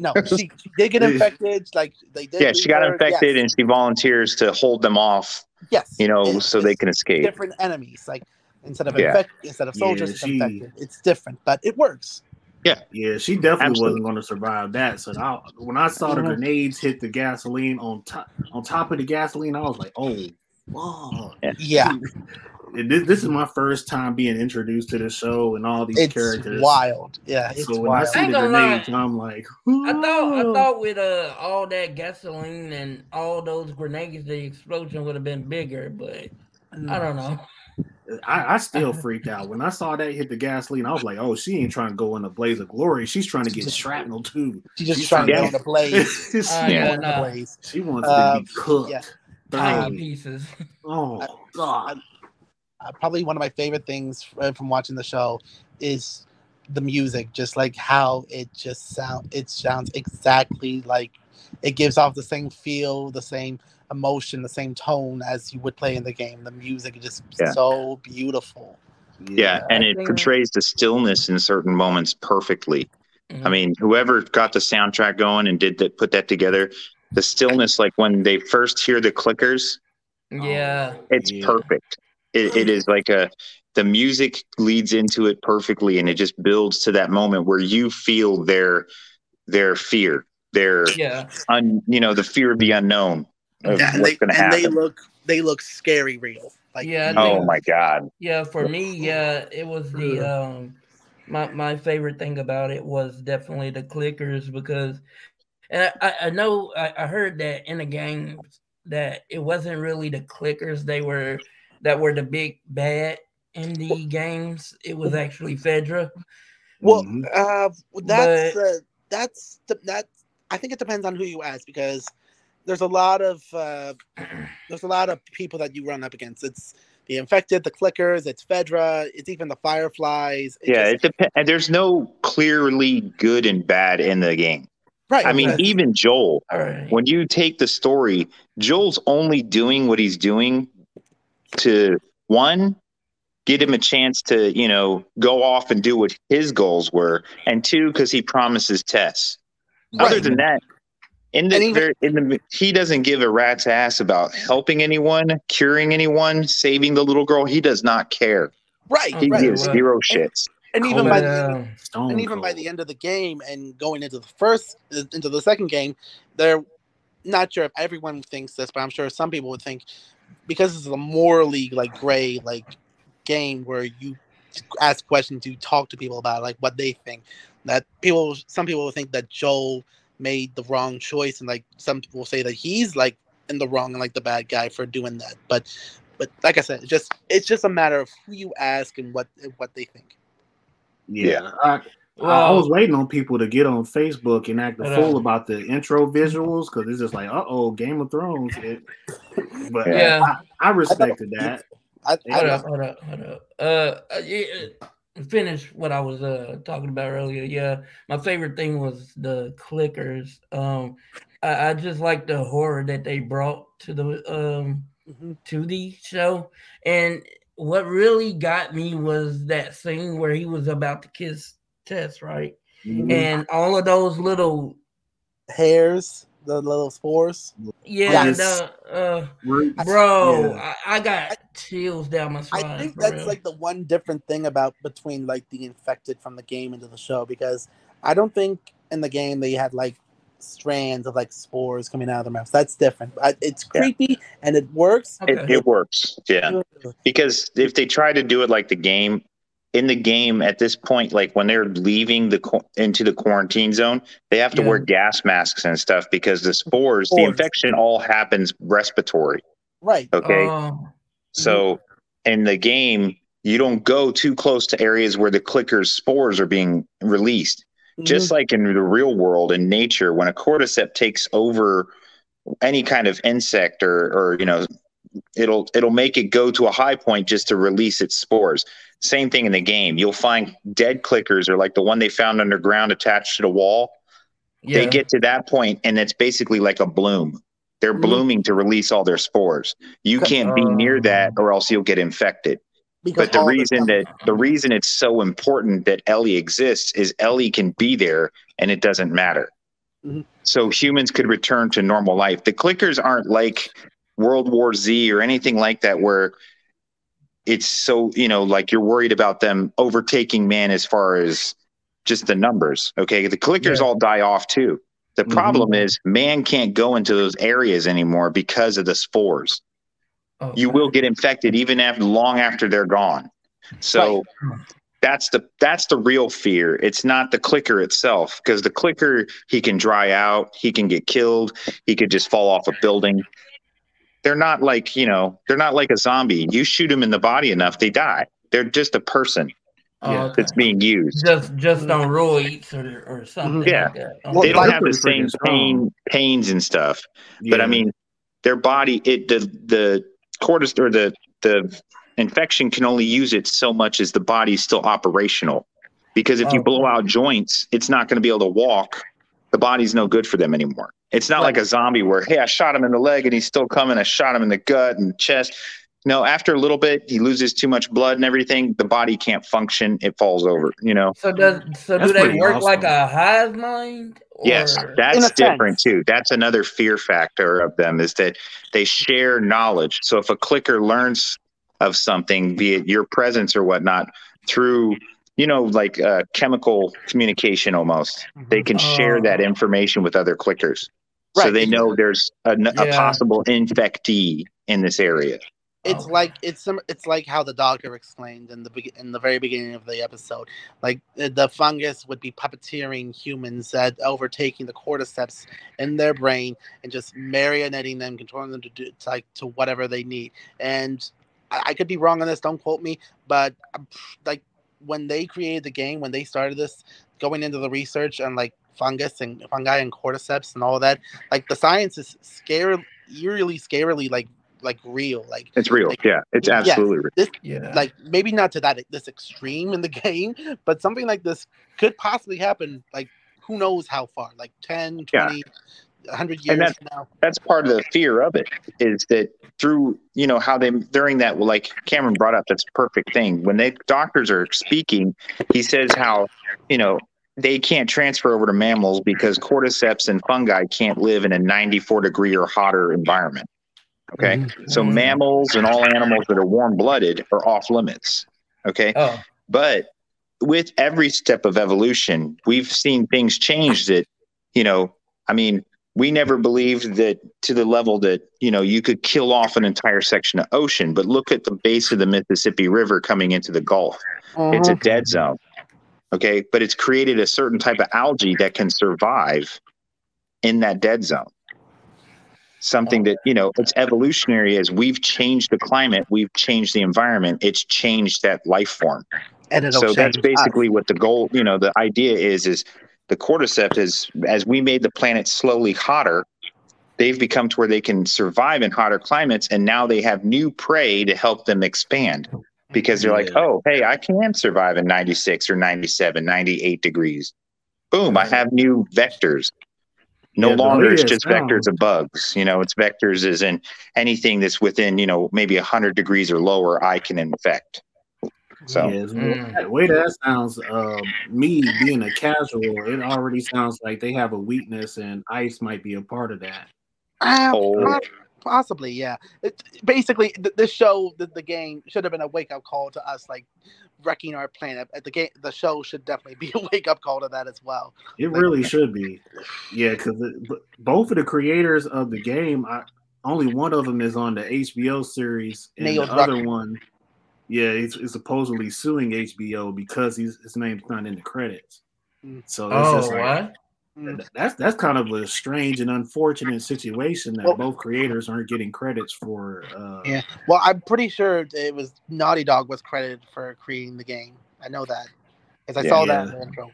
No, she did get infected. Like they did. Yeah, she got infected, and she volunteers to hold them off. Yes, you know, so they can escape. Different enemies, like instead of soldiers, it's infected. It's different, but it works. Yeah, she definitely wasn't going to survive that. So when I saw the grenades hit the gasoline on top of the gasoline, I was like, oh, wow. Yeah. This is my first time being introduced to the show and all these characters. It's wild. Yeah, it's so wild. I see the grenades, I'm like, ooh. I thought with all that gasoline and all those grenades, the explosion would have been bigger, but I don't know. I still freaked out when I saw that hit the gasoline. I was like, "Oh, she ain't trying to go in a blaze of glory. She's trying to get shrapnel too. She's trying to get in the blaze. She wants to be cooked. Yeah. Tiny pieces. Oh God! Probably one of my favorite things from watching the show is the music. Just like how it just sound. It sounds exactly like it gives off the same feel, the same emotion, the same tone as you would play in the game. The music is just so beautiful. Yeah, and it portrays the stillness in certain moments perfectly. Mm-hmm. I mean, whoever got the soundtrack going and did that, put that together, the stillness, like when they first hear the clickers, it's perfect. It is like the music leads into it perfectly, and it just builds to that moment where you feel their fear, the fear of the unknown. They look scary real. Like, my God. Yeah, for me, it was the my favorite thing about it was definitely the clickers, because and I know I heard that in the game that it wasn't really the clickers that were the big bad in the games. It was actually Fedra. Well, I think it depends on who you ask, because there's a lot of people that you run up against. It's the infected, the clickers, it's Fedra, it's even the Fireflies. There's no clearly good and bad in the game. Right. I mean, even Joel, when you take the story, Joel's only doing what he's doing to, one, get him a chance to, go off and do what his goals were, and two, because he promises Tess. Right. Other than that, he doesn't give a rat's ass about helping anyone, curing anyone, saving the little girl. He does not care. Right. He gives zero shits. And even by the end of the game, and going into the second game, they're not sure if everyone thinks this, but I'm sure some people would think, because this is a morally gray game where you ask questions, you talk to people about what they think. That some people will think that Joel made the wrong choice, and some people will say that he's in the wrong and the bad guy for doing that. But like I said, it's just a matter of who you ask and what they think. Yeah. I was waiting on people to get on Facebook and act a fool about the intro visuals, because it's just Game of Thrones. I respected that. Hold up. Finish what I was talking about earlier. Yeah, my favorite thing was the clickers. I just like the horror that they brought to the to the show. And what really got me was that scene where he was about to kiss Tess, right? Mm-hmm. And all of those little hairs, the little spores. Yeah, I got chills down my spine. I think that's real. The one different thing about between the infected from the game into the show, because I don't think in the game they had strands of spores coming out of their mouths. That's different. It's creepy and it works. Okay. It works, yeah. Because if they try to do it in the game at this point, when they're leaving into the quarantine zone, they have to wear gas masks and stuff, because the spores, the infection, all happens respiratory. Right. Okay. So in the game, you don't go too close to areas where the clicker's spores are being released. Just like in the real world, in nature, when a cordyceps takes over any kind of insect or it'll make it go to a high point just to release its spores. Same thing in the game. You'll find dead clickers, or the one they found underground attached to the wall. Yeah. They get to that point, and it's basically like a bloom. They're blooming to release all their spores. You can't be near that, or else you'll get infected. Because the reason it's so important that Ellie exists is Ellie can be there and it doesn't matter. Mm-hmm. So humans could return to normal life. The clickers aren't like World War Z or anything like that, where it's so, you're worried about them overtaking man as far as just the numbers. Okay. The clickers all die off too. The problem is man can't go into those areas anymore because of the spores. Oh, you will get infected even long after they're gone. So that's the real fear. It's not the clicker itself, because the clicker, he can dry out, he can get killed, he could just fall off a building. They're not like, you know, they're not like a zombie. You shoot them in the body enough, they die. They're just a person that's being used. Just on roids or something. Yeah, like that. Well, they don't have the same pains and stuff. Yeah. But I mean, their body, the cortisol or the infection can only use it so much as the body's still operational. Because if you blow out joints, it's not going to be able to walk. The body's no good for them anymore. It's not like a zombie where, hey, I shot him in the leg and he's still coming. I shot him in the gut and chest. No, after a little bit, he loses too much blood and everything. The body can't function. It falls over, you know. So do they work like a hive mind? Or? Yes, that's different too. That's another fear factor of them is that they share knowledge. So if a clicker learns of something, be it your presence or whatnot, through chemical communication almost. Mm-hmm. They can share that information with other clickers. Right. So they know there's a possible infectee in this area. It's like how the doctor explained in the very beginning of the episode. Like the fungus would be puppeteering humans, overtaking the cordyceps in their brain and just marionetting them, controlling them to whatever they need. And I could be wrong on this. Don't quote me, but when they created the game, when they started this, going into the research on like fungus and fungi and cordyceps and all that, like the science is eerily scarily like real. Like it's real. Like, yeah. It's absolutely real. Like maybe not to this extreme in the game, but something like this could possibly happen. Like who knows how far, like 10, 20, 100 years from now. That's part of the fear of it is that through, you know, how they during that, like Cameron brought up, that's a perfect thing. When they doctors are speaking, he says how, you know, they can't transfer over to mammals because cordyceps and fungi can't live in a 94 degree or hotter environment. Okay. Mm-hmm. So mammals and all animals that are warm blooded are off limits. Okay. Oh. But with every step of evolution, we've seen things change that, you know, I mean, we never believed that to the level that, you know, you could kill off an entire section of ocean, but look at the base of the Mississippi River coming into the Gulf. Uh-huh. It's a dead zone. Okay. But it's created a certain type of algae that can survive in that dead zone. Something that, you know, it's evolutionary as we've changed the climate, we've changed the environment. It's changed that life form. And so that's basically what the goal, you know, the idea is the cordyceps is as we made the planet slowly hotter, they've become to where they can survive in hotter climates. And now they have new prey to help them expand because they're like, oh, hey, I can survive in 96 or 97, 98 degrees. Boom. I have new vectors. No longer it's just vectors of bugs. You know, it's vectors as in anything that's within, you know, maybe 100 degrees or lower, I can infect. So the way that sounds, me being a casual, it already sounds like they have a weakness, and ice might be a part of that. Possibly, yeah. It, basically, this show, the game, should have been a wake-up call to us, like wrecking our planet. At the game, the show should definitely be a wake-up call to that as well. It really should be, yeah. Because both of the creators of the game, only one of them is on the HBO series, and Neil Druckmann. Other one. Yeah, he's supposedly suing HBO because his name's not in the credits. So that's kind of a strange and unfortunate situation that both creators aren't getting credits for. Well, I'm pretty sure it was Naughty Dog was credited for creating the game. I know that because I saw that in the intro.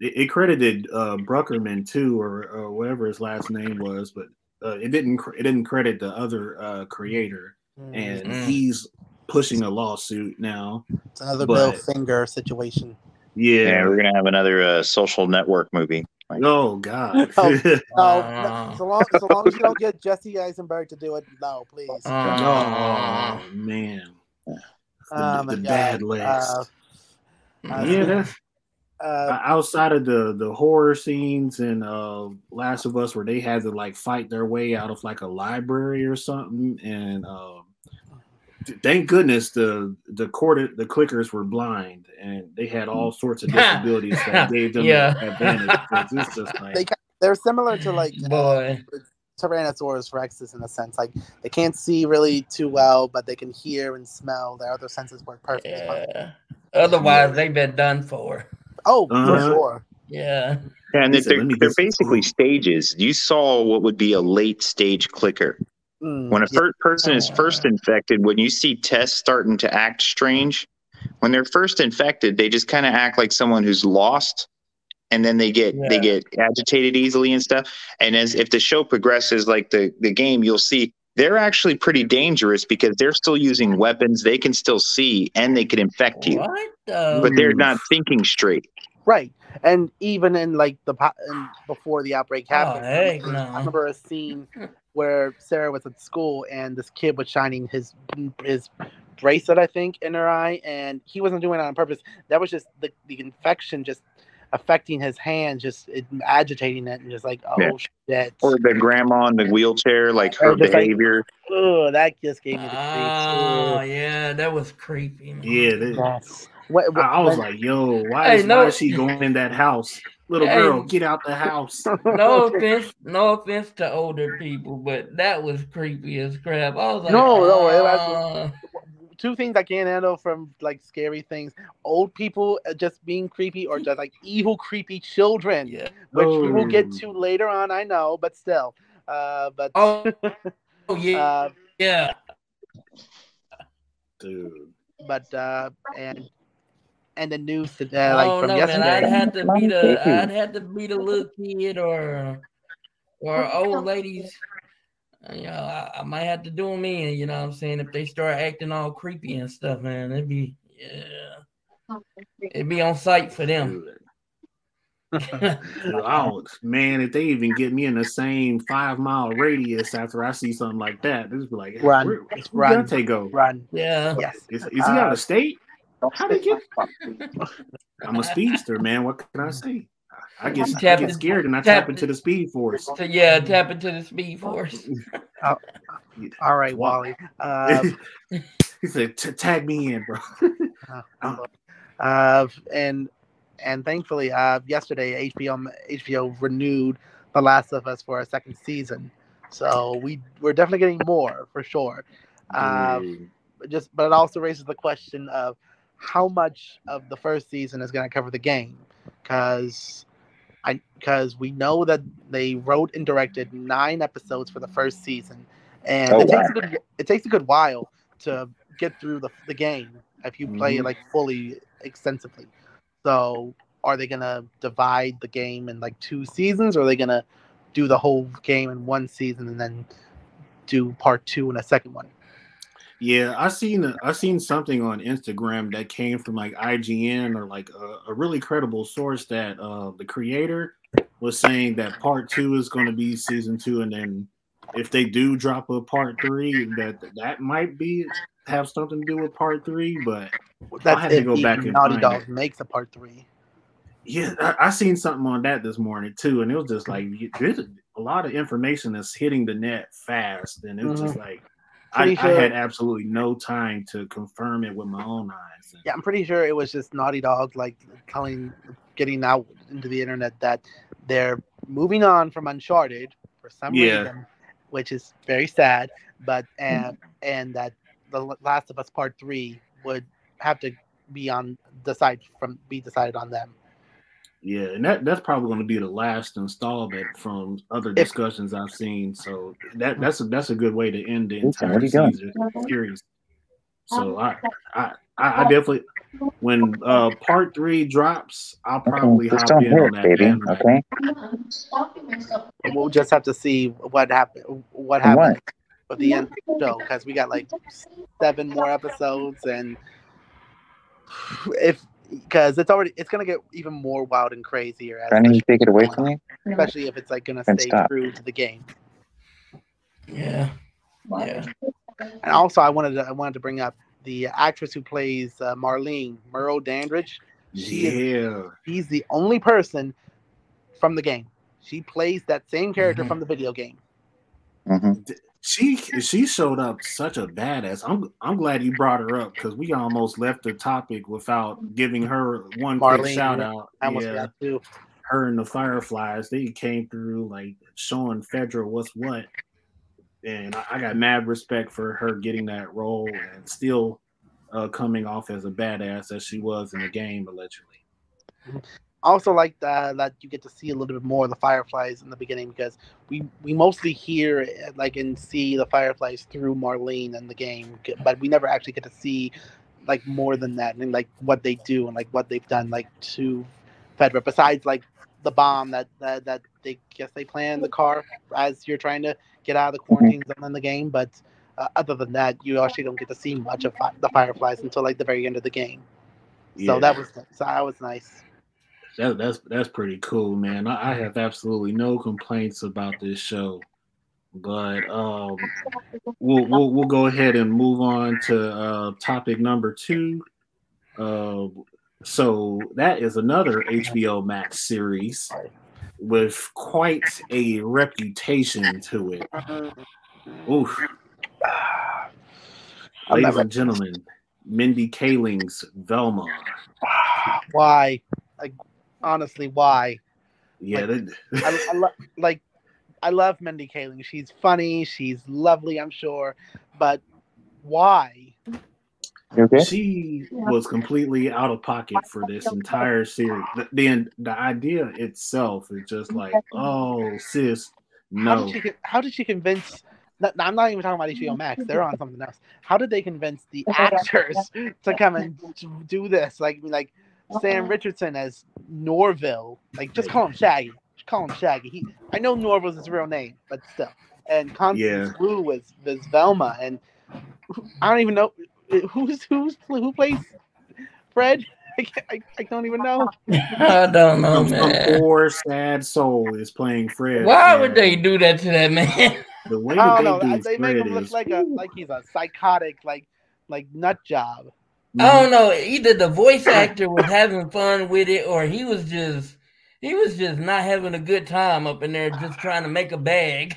It credited Bruckerman too, or whatever his last name was, but it didn't credit the other creator, and he's pushing a lawsuit now. It's another Bill Finger situation. Yeah, we're gonna have another Social Network movie. Like, oh God! No. So long as you don't get Jesse Eisenberg to do it, no, please. Oh man, the bad legs. That's outside of the horror scenes in Last of Us, where they had to like fight their way out of like a library or something, and. Thank goodness the clickers were blind and they had all sorts of disabilities that gave them advantage. It's just like, they're similar to like Tyrannosaurus Rexes in a sense. Like they can't see really too well, but they can hear and smell. Their other senses work perfectly fine. Otherwise, they've been done for. Oh, for sure. Yeah. And they're basically stages. You saw what would be a late stage clicker. When a person is first infected, when you see Tess starting to act strange, when they're first infected, they just kind of act like someone who's lost, and then they get agitated easily and stuff. And as if the show progresses, like the game, you'll see they're actually pretty dangerous because they're still using weapons. They can still see and they can infect you, but they're not thinking straight. Right. And even in like before the outbreak happened, I remember a scene where Sarah was at school and this kid was shining his bracelet, I think, in her eye, and he wasn't doing it on purpose. That was just the infection just affecting his hand, just agitating it, and just like, shit. Or the grandma in the wheelchair, like her behavior. Like, that just gave me the creeps. Oh, yeah, that was creepy. Man. Yeah, I was like, yo, why is she going in that house? Little girl, get out the house. No offense to older people, but that was creepy as crap. I was like, two things I can't handle from like scary things: old people just being creepy, or just like evil, creepy children, which we will get to later on. I know, but still, dude. But and the news today, yesterday. Man, I'd have to beat a little kid or old ladies. You know, I might have to do them in. You know what I'm saying? If they start acting all creepy and stuff, man, it'd be on site for them. Man, if they even get me in the same 5-mile radius after I see something like that, they just be like, hey, run, where they go? Run. Yeah. Yes. Is he out of state? How did you? I'm a speedster, man. What can I say? I get scared and I tap into the speed force. Yeah, tap into the speed force. Oh, all right, Wally. He said, "Tag me in, bro." And thankfully, yesterday HBO renewed The Last of Us for a second season, so we're definitely getting more for sure. But it also raises the question of how much of the first season is going to cover the game. Because we know that they wrote and directed 9 episodes for the first season, and it takes a good while to get through the game if you play it like fully extensively. So, are they gonna divide the game in like 2 seasons, or are they gonna do the whole game in one season and then do part 2 in a second one? Yeah, I seen something on Instagram that came from like IGN or like a really credible source that the creator was saying that part 2 is going to be season 2, and then if they do drop a part 3, that might have something to do with part 3. But I'll have to go back and Naughty Dog makes a part 3. Yeah, I seen something on that this morning too, and it was just like a lot of information that's hitting the net fast, and it was just like. I had absolutely no time to confirm it with my own eyes. Yeah, I'm pretty sure it was just Naughty Dog like getting out into the internet that they're moving on from Uncharted for some reason, which is very sad. But and that The Last of Us Part 3 would have to be decided on them. Yeah, and that's probably going to be the last installment from other discussions I've seen. So that's a good way to end the entire season series. So I definitely, when part 3 drops, I'll probably hop in on that. Baby, okay. We'll just have to see what happens with the end show, because we got like 7 more episodes, and because it's gonna get even more wild and crazier. Trying to take it away from me, especially if it's like gonna stay true to the game. Yeah. And also, I wanted to bring up the actress who plays Marlene, Merle Dandridge. She's the only person from the game. She plays that same character from the video game. Mm-hmm. She showed up such a badass. I'm glad you brought her up, because we almost left the topic without giving her quick shout out. I almost forgot too. Her and the Fireflies, they came through like showing Fedra what's what, and I got mad respect for her getting that role and still coming off as a badass as she was in the game allegedly. I also like that you get to see a little bit more of the Fireflies in the beginning, because we mostly hear and see the Fireflies through Marlene in the game, but we never actually get to see more than that, and what they do and what they've done to Fedra, besides the bomb that they guess they plan the car as you're trying to get out of the quarantine zone in the game. But other than that, you actually don't get to see much of the Fireflies until the very end of the game. Yeah. So that was nice. That's pretty cool, man. I have absolutely no complaints about this show. But we'll go ahead and move on to topic number 2. So that is another HBO Max series with quite a reputation to it. Oof. Ladies and gentlemen, Mindy Kaling's Velma. Why? Honestly, why? Yeah, I love Mindy Kaling. She's funny. She's lovely, I'm sure. But why? Okay. She was completely out of pocket for this entire series. Then the idea itself is just oh, sis, no. How did she convince... I'm not even talking about HBO Max. They're on something else. How did they convince the actors to come and do this? Sam Richardson as Norville. Just call him Shaggy. I know Norville's his real name, but still. And Constance Wu was Velma, and I don't even know who plays Fred. I don't even know. I don't know, man. A poor sad soul is playing Fred. Why would they do that to that man? The way they make him look like he's a psychotic, nut job. I don't know. Either the voice actor was having fun with it, or he was just not having a good time up in there, just trying to make a bag.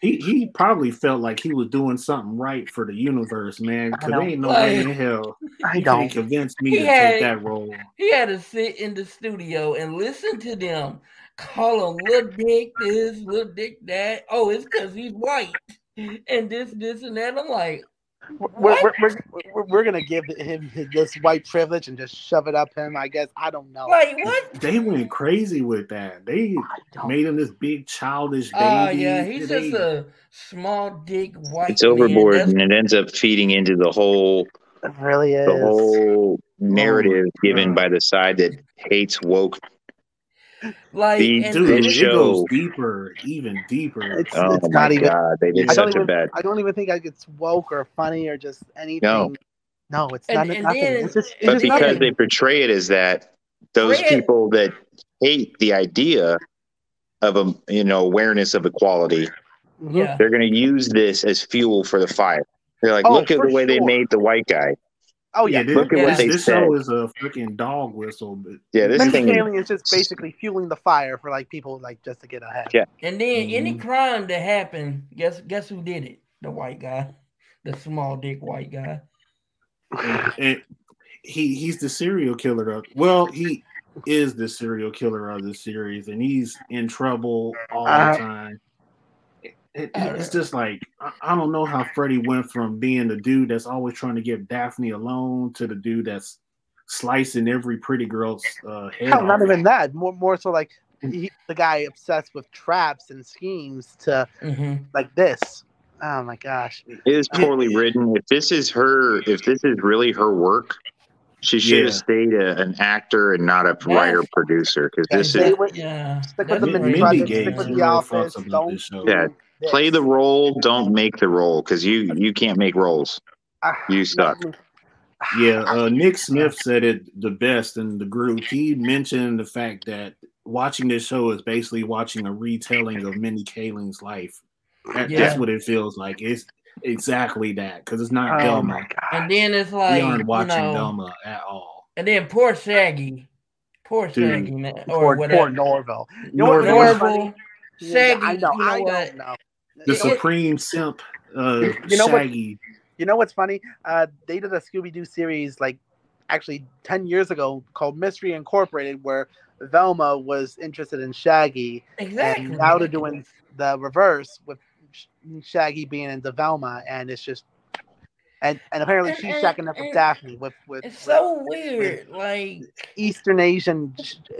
He probably felt like he was doing something right for the universe, man. Because there ain't no way in hell you can convince me to take that role. He had to sit in the studio and listen to them call him little dick this, little dick that. Oh, it's because he's white and this and that. I'm like, We're gonna give him this white privilege and just shove it up him, I guess. I don't know. What? They went crazy with that. They made him this big childish baby. Oh yeah, he's just a small dick white. It's overboard, and it ends up feeding into the whole. It really is. The whole narrative given by the side that hates woke. This show goes deeper, even deeper. It's not even. God, they did such a bad. I don't even think it's woke or funny or just anything. No, it's not. And nothing. It's just because nothing. They portray it as that, those people that hate the idea of awareness of equality, they're going to use this as fuel for the fire. They're like, look at the way they made the white guy. Oh yeah! This show is a freaking dog whistle. But yeah, this thing is just basically fueling the fire for people just to get ahead. Yeah. And then any crime that happened, guess who did it? The white guy, the small dick white guy. And he's the serial killer of. Well, he is the serial killer of the series, and he's in trouble all the time. It's just I don't know how Freddy went from being the dude that's always trying to get Daphne alone to the dude that's slicing every pretty girl's head off. Not even that. More so the guy obsessed with traps and schemes to this. Oh my gosh. It is poorly written. If this is really her work, she should have stayed an actor and not a writer producer, because this is. Stick with the mini game. Stick with the office. Play the role. Don't make the role, because you can't make roles. You suck. Yeah, Nick Smith said it the best in the group. He mentioned the fact that watching this show is basically watching a retelling of Mindy Kaling's life. That's what it feels like. It's exactly that, because it's not Velma. And then it's we aren't watching Velma at all. And then poor Shaggy. Shaggy, man. Or whatever. Poor Norville. Norville. Shaggy, I don't know. The Supreme Simp, Shaggy. You know what's funny? They did a Scooby-Doo series, actually 10 years ago, called Mystery Incorporated, where Velma was interested in Shaggy. Exactly. And now they're doing the reverse with Shaggy being into Velma, and it's just And apparently she's shacking up with Daphne. It's so weird. Like Eastern Asian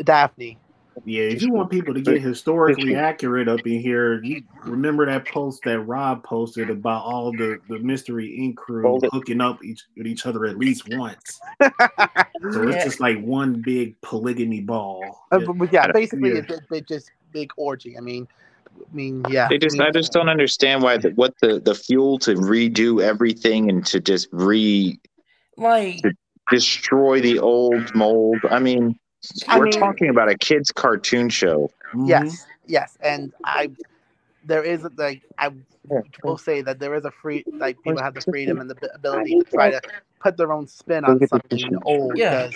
Daphne. Yeah, if you want people to get historically accurate up in here, you remember that post that Rob posted about all the Mystery Inc. crew hooking up with each other at least once. So it's just like one big polygamy ball. Basically, it's just big orgy. I just don't understand why the fuel to redo everything and to just to destroy the old mold. We're talking about a kids' cartoon show. Yes, and I will say that there is a free, like, people have the freedom and the ability to try to put their own spin on something old. Yeah.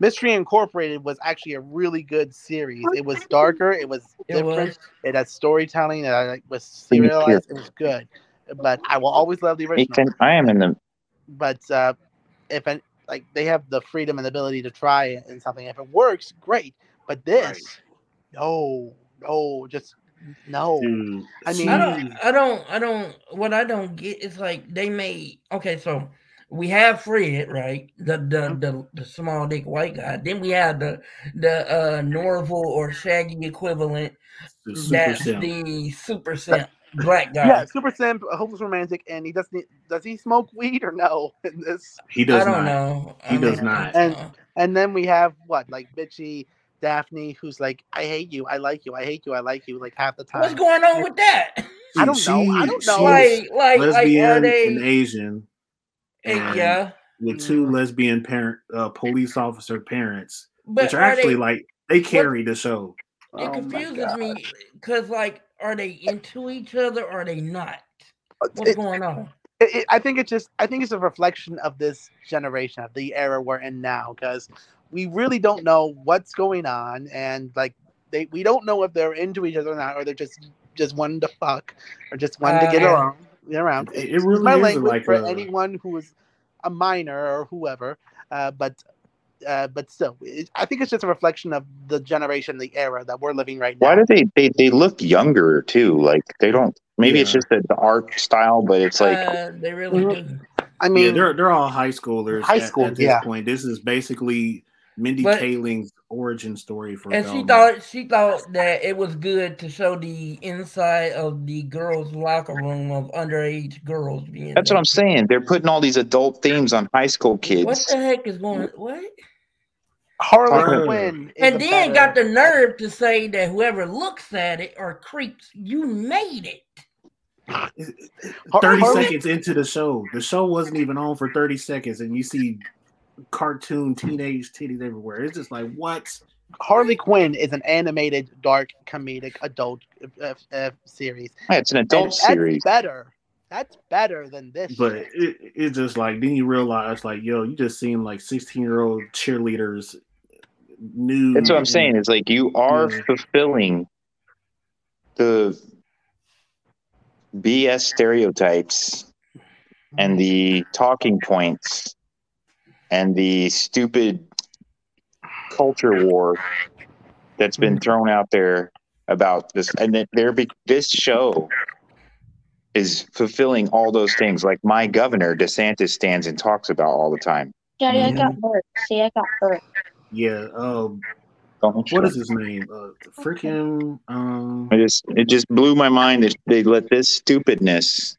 Mystery Incorporated was actually a really good series. It was darker. It was different. It had storytelling. It was serialized. It was good. But I will always love the original. I am in them. But they have the freedom and the ability to try it and something. If it works, great. But this, no. What I don't get is like they made. Okay, so. We have Fred, right? The small dick white guy. Then we have the Norval or Shaggy equivalent. The super simp black guy. Yeah, super simp, hopeless romantic, and he doesn't. Does he smoke weed or no? In this, he does. I don't know. He does not. And then we have bitchy Daphne, who's like, I hate you, I like you, I hate you, I like you, like half the time. What's going on with that? I don't know. Like lesbian and Asian. With two lesbian parent police officer parents, which are actually they carry the show. It confuses me because, are they into each other or are they not? What's going on? I think it's a reflection of this generation, of the era we're in now, because we really don't know what's going on, and we don't know if they're into each other or not, or they're just wanting to fuck or just wanting to get along. Around it really my is language like for anyone who is a minor or whoever, but still, I think it's just a reflection of the generation, the era that we're living right now. Why do they look younger too? Like they don't. Maybe it's just the art style, but it's like they really do. They're all high schoolers. At this point, this is basically Mindy Kaling's origin story for. And Velma. she thought that it was good to show the inside of the girls' locker room of underage girls being. That's what I'm saying. They're putting all these adult themes on high school kids. What the heck is going on? What? Harley Quinn. And then got the nerve to say that whoever looks at it or creeps, you made it. 30 seconds into the show. The show wasn't even on for 30 seconds, and you see cartoon teenage titties everywhere. It's just like, what? Harley Quinn is an animated, dark, comedic adult series. Yeah, it's an adult series. That's better than this. But it's just like, then you realize, you just seen 16-year-old cheerleaders. New. That's what I'm saying. It's like you are fulfilling the BS stereotypes and the talking points. And the stupid culture war that's been thrown out there about this, and this show is fulfilling all those things. Like my governor, DeSantis, stands and talks about all the time. Daddy, I got hurt. See, I got hurt. Yeah. What is his name? Freaking. It just blew my mind that they let this stupidness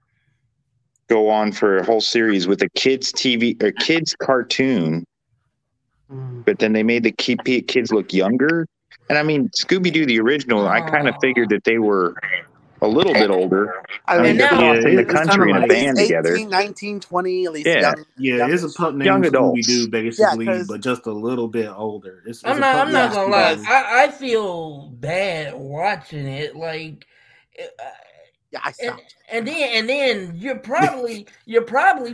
go on for a whole series with a kids' TV or kids' cartoon, but then they made the kids look younger. And Scooby-Doo, the original, I kind of figured that they were a little bit older. In the country in a band 18, together. 19, 20, at least. Yeah, young, it's a pup named Scooby-Doo, basically, but just a little bit older. I'm not going to lie. I feel bad watching it. Yeah, I stopped. And then you're probably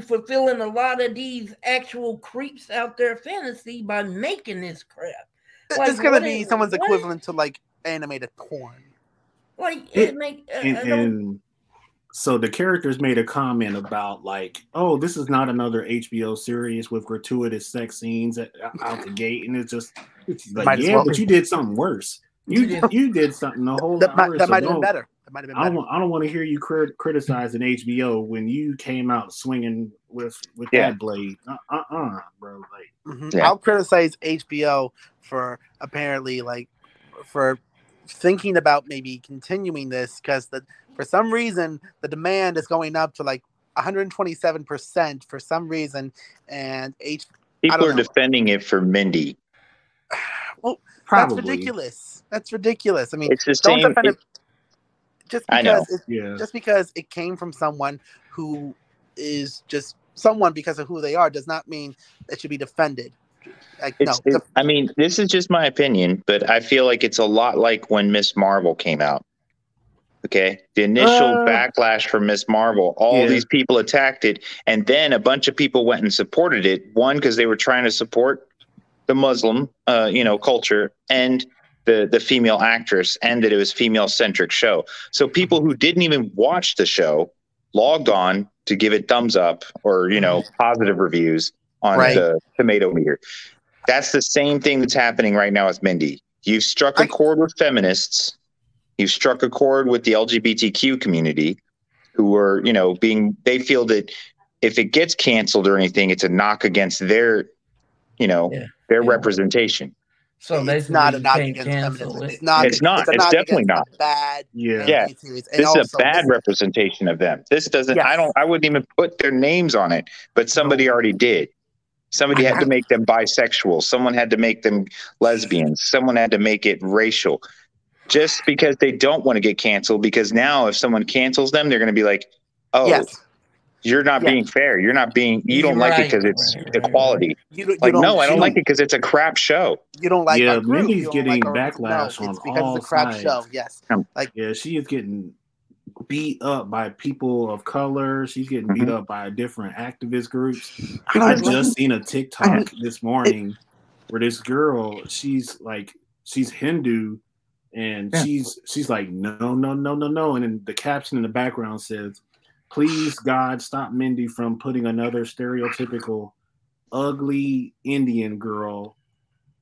fulfilling a lot of these actual creeps out there fantasy by making this crap. It's gonna be someone's equivalent to animated porn. So the characters made a comment about oh, this is not another HBO series with gratuitous sex scenes out the gate, and it's but you did something worse. You did something a whole lot worse. That might have been better. It might have been. I don't want to hear you criticizing HBO when you came out swinging with that blade. Bro. Like, I'll criticize HBO for apparently for thinking about maybe continuing this because for some reason the demand is going up to 127% for some reason, and people are defending it for Mindy. Well, probably. That's ridiculous. I mean, it's the don't same, defend it just because just because it came from someone who is just someone because of who they are does not mean it should be defended. I mean, this is just my opinion, but I feel like it's a lot like when Ms. Marvel came out. Okay, the initial backlash from Ms. Marvel, all these people attacked it, and then a bunch of people went and supported it. One, because they were trying to support the Muslim, culture, and the female actress, and that it was female centric show. So people who didn't even watch the show logged on to give it thumbs up or positive reviews on the tomato meter. That's the same thing that's happening right now with Mindy. You've struck a chord with feminists. You've struck a chord with the LGBTQ community who are, they feel that if it gets canceled or anything, it's a knock against their, their representation. So it's not a knock against feminism. It's not. It's definitely not. Bad. Yeah. This is a bad representation of them. This doesn't, I wouldn't even put their names on it, but somebody already did. Somebody had to make them bisexual. Someone had to make them lesbians. Someone had to make it racial. Just because they don't want to get canceled, because now if someone cancels them, they're going to be like, oh, you're not being fair. You're not being, you don't like it because it's equality. I don't like it because it's a crap show. You don't like our group. Mindy's getting backlash on all sides. It's because it's a crap show, yes. She is getting beat up by people of color. She's getting beat up by different activist groups. I just seen a TikTok this morning where this girl, she's Hindu. And she's like, no. And then the caption in the background says, please, God, stop Mindy from putting another stereotypical ugly Indian girl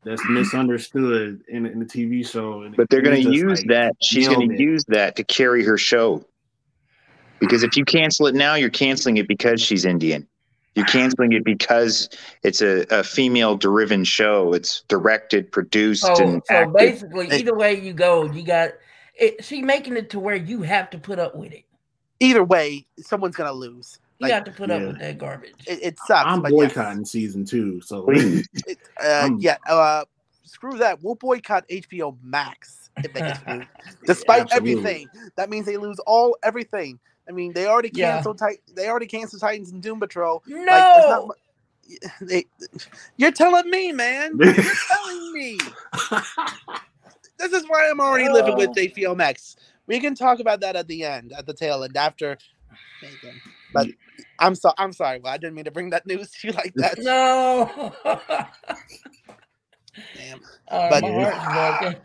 that's misunderstood in the TV show. And but they're going to use that. She's going to use that to carry her show. Because if you cancel it now, you're canceling it because she's Indian. You're canceling it because it's a female-driven show. It's directed, produced, and acted. So basically, either way you go, you got it. She's making it to where you have to put up with it. Either way, someone's gonna lose. You have to put up with that garbage. It sucks. I'm boycotting season 2. So screw that. We'll boycott HBO Max if they lose. Despite everything, that means they lose everything. I mean, they already canceled. They already canceled Titans and Doom Patrol. No, you're telling me, man. You're telling me. This is why I'm already living with HBO Max. We can talk about that at the end, at the tail end, after. But I'm sorry. Well, I didn't mean to bring that news to you like that. No. Damn. But.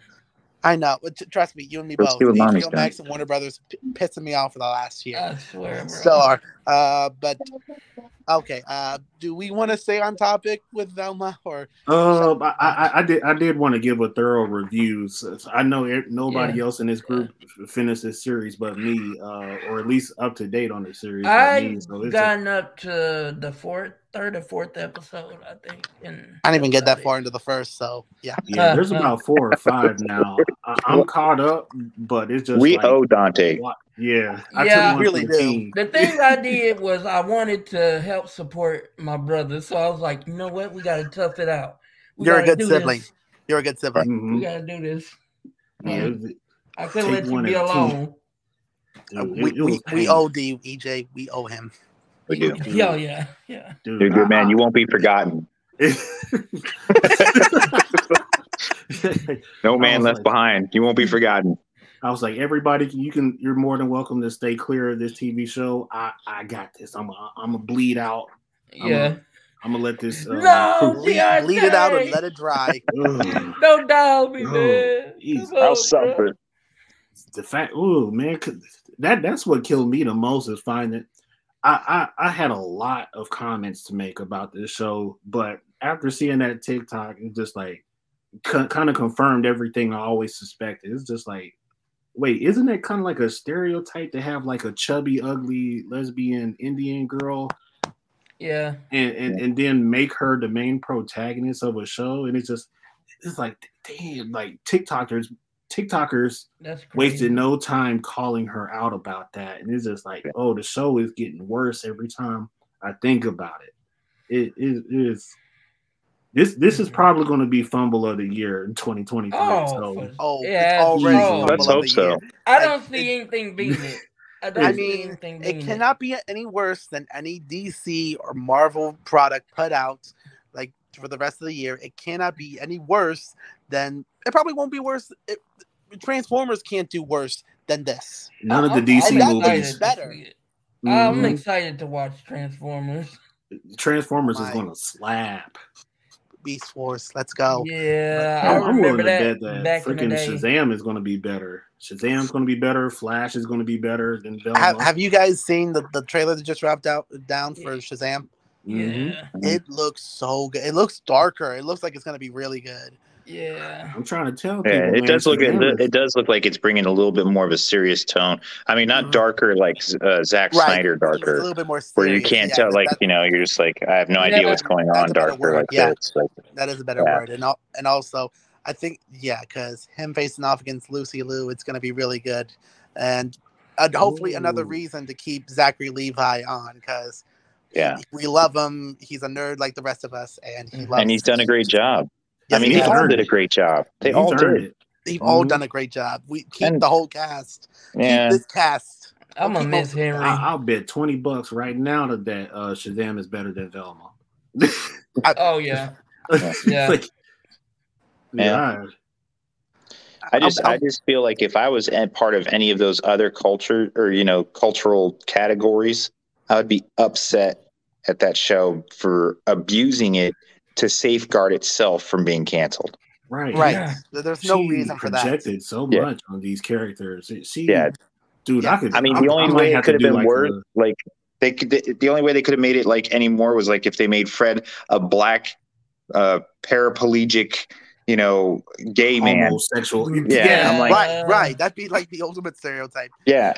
I know, but trust me, you and me both. HBO Max and Warner Brothers pissing me off for the last year. I swear, bro. Still are. But okay. Do we want to stay on topic with Velma or? I did want to give a thorough review. So I know nobody else in this group finished this series but me, or at least up to date on the series. I've gotten up to the third or fourth episode, I think. I didn't even get that far into the first, so yeah. There's about 4 or 5 now. I'm caught up, but it's just we owe Dante. I really do. The thing I did was I wanted to help support my brother, so I was like, you know what, we got to tough it out. You're a good sibling. You're a good sibling. Mm-hmm. We got to do this. I couldn't let you be alone. We owe EJ. We owe him. We do. Yeah. Dude, you're good, man. You won't be forgotten. No man left behind. You won't be forgotten. I was like, everybody, you're more than welcome to stay clear of this TV show. I got this. I'm a bleed out. I'm gonna let this bleed it out and let it dry. Don't dial me, man. I'll suffer. The fact, man, that's what killed me the most is finding it. I had a lot of comments to make about this show, but after seeing that TikTok, it just kind of confirmed everything I always suspected. It's just like, wait, isn't that kind of like a stereotype to have like a chubby, ugly lesbian Indian girl? Yeah. And then make her the main protagonist of a show. And it's just, it's like, damn, like TikTokers wasted no time calling her out about that. And it's just like, oh, the show is getting worse every time I think about it. This is probably going to be Fumble of the Year in 2023. Let's hope so. I don't see anything beating it. It cannot be any worse than any DC or Marvel product put out like for the rest of the year. It cannot be any worse than it probably won't be worse. Transformers can't do worse than this. None of the DC movies is better. Mm-hmm. I'm excited to watch Transformers. Transformers is going to slap. Beast Wars, let's go. Yeah, I'm willing to bet that freaking Shazam is going to be better. Shazam's going to be better. Flash is going to be better than Velma. Have you guys seen the trailer that just dropped down for Shazam? Yeah. Mm-hmm. It looks so good. It looks darker. It looks like it's going to be really good. Yeah, I'm trying to tell people. Yeah, it does look like it's bringing a little bit more of a serious tone. I mean, not darker like Zack Snyder darker, it's a little bit more serious, where you can't tell. Like you're just like, I have no idea what's going on. Darker, like that. Like, that is a better word. And also, I think because him facing off against Lucy Liu, it's going to be really good, and hopefully another reason to keep Zachary Levi on because we love him. He's a nerd like the rest of us, and he's done a great job. Yes, I mean, they all did a great job. They've all done a great job. We keep the whole cast. Yeah. Keep this cast. I'm going to miss Henry. I'll bet $20 right now that Shazam is better than Velma. I just feel like if I was part of any of those other cultural categories, I would be upset at that show for abusing it to safeguard itself from being canceled. Right. Yeah. There's no reason for that. She projected so much on these characters. The only way they could have made it like any more was like if they made Fred a black paraplegic, gay man. Homosexual. Right. That'd be like the ultimate stereotype. Yeah.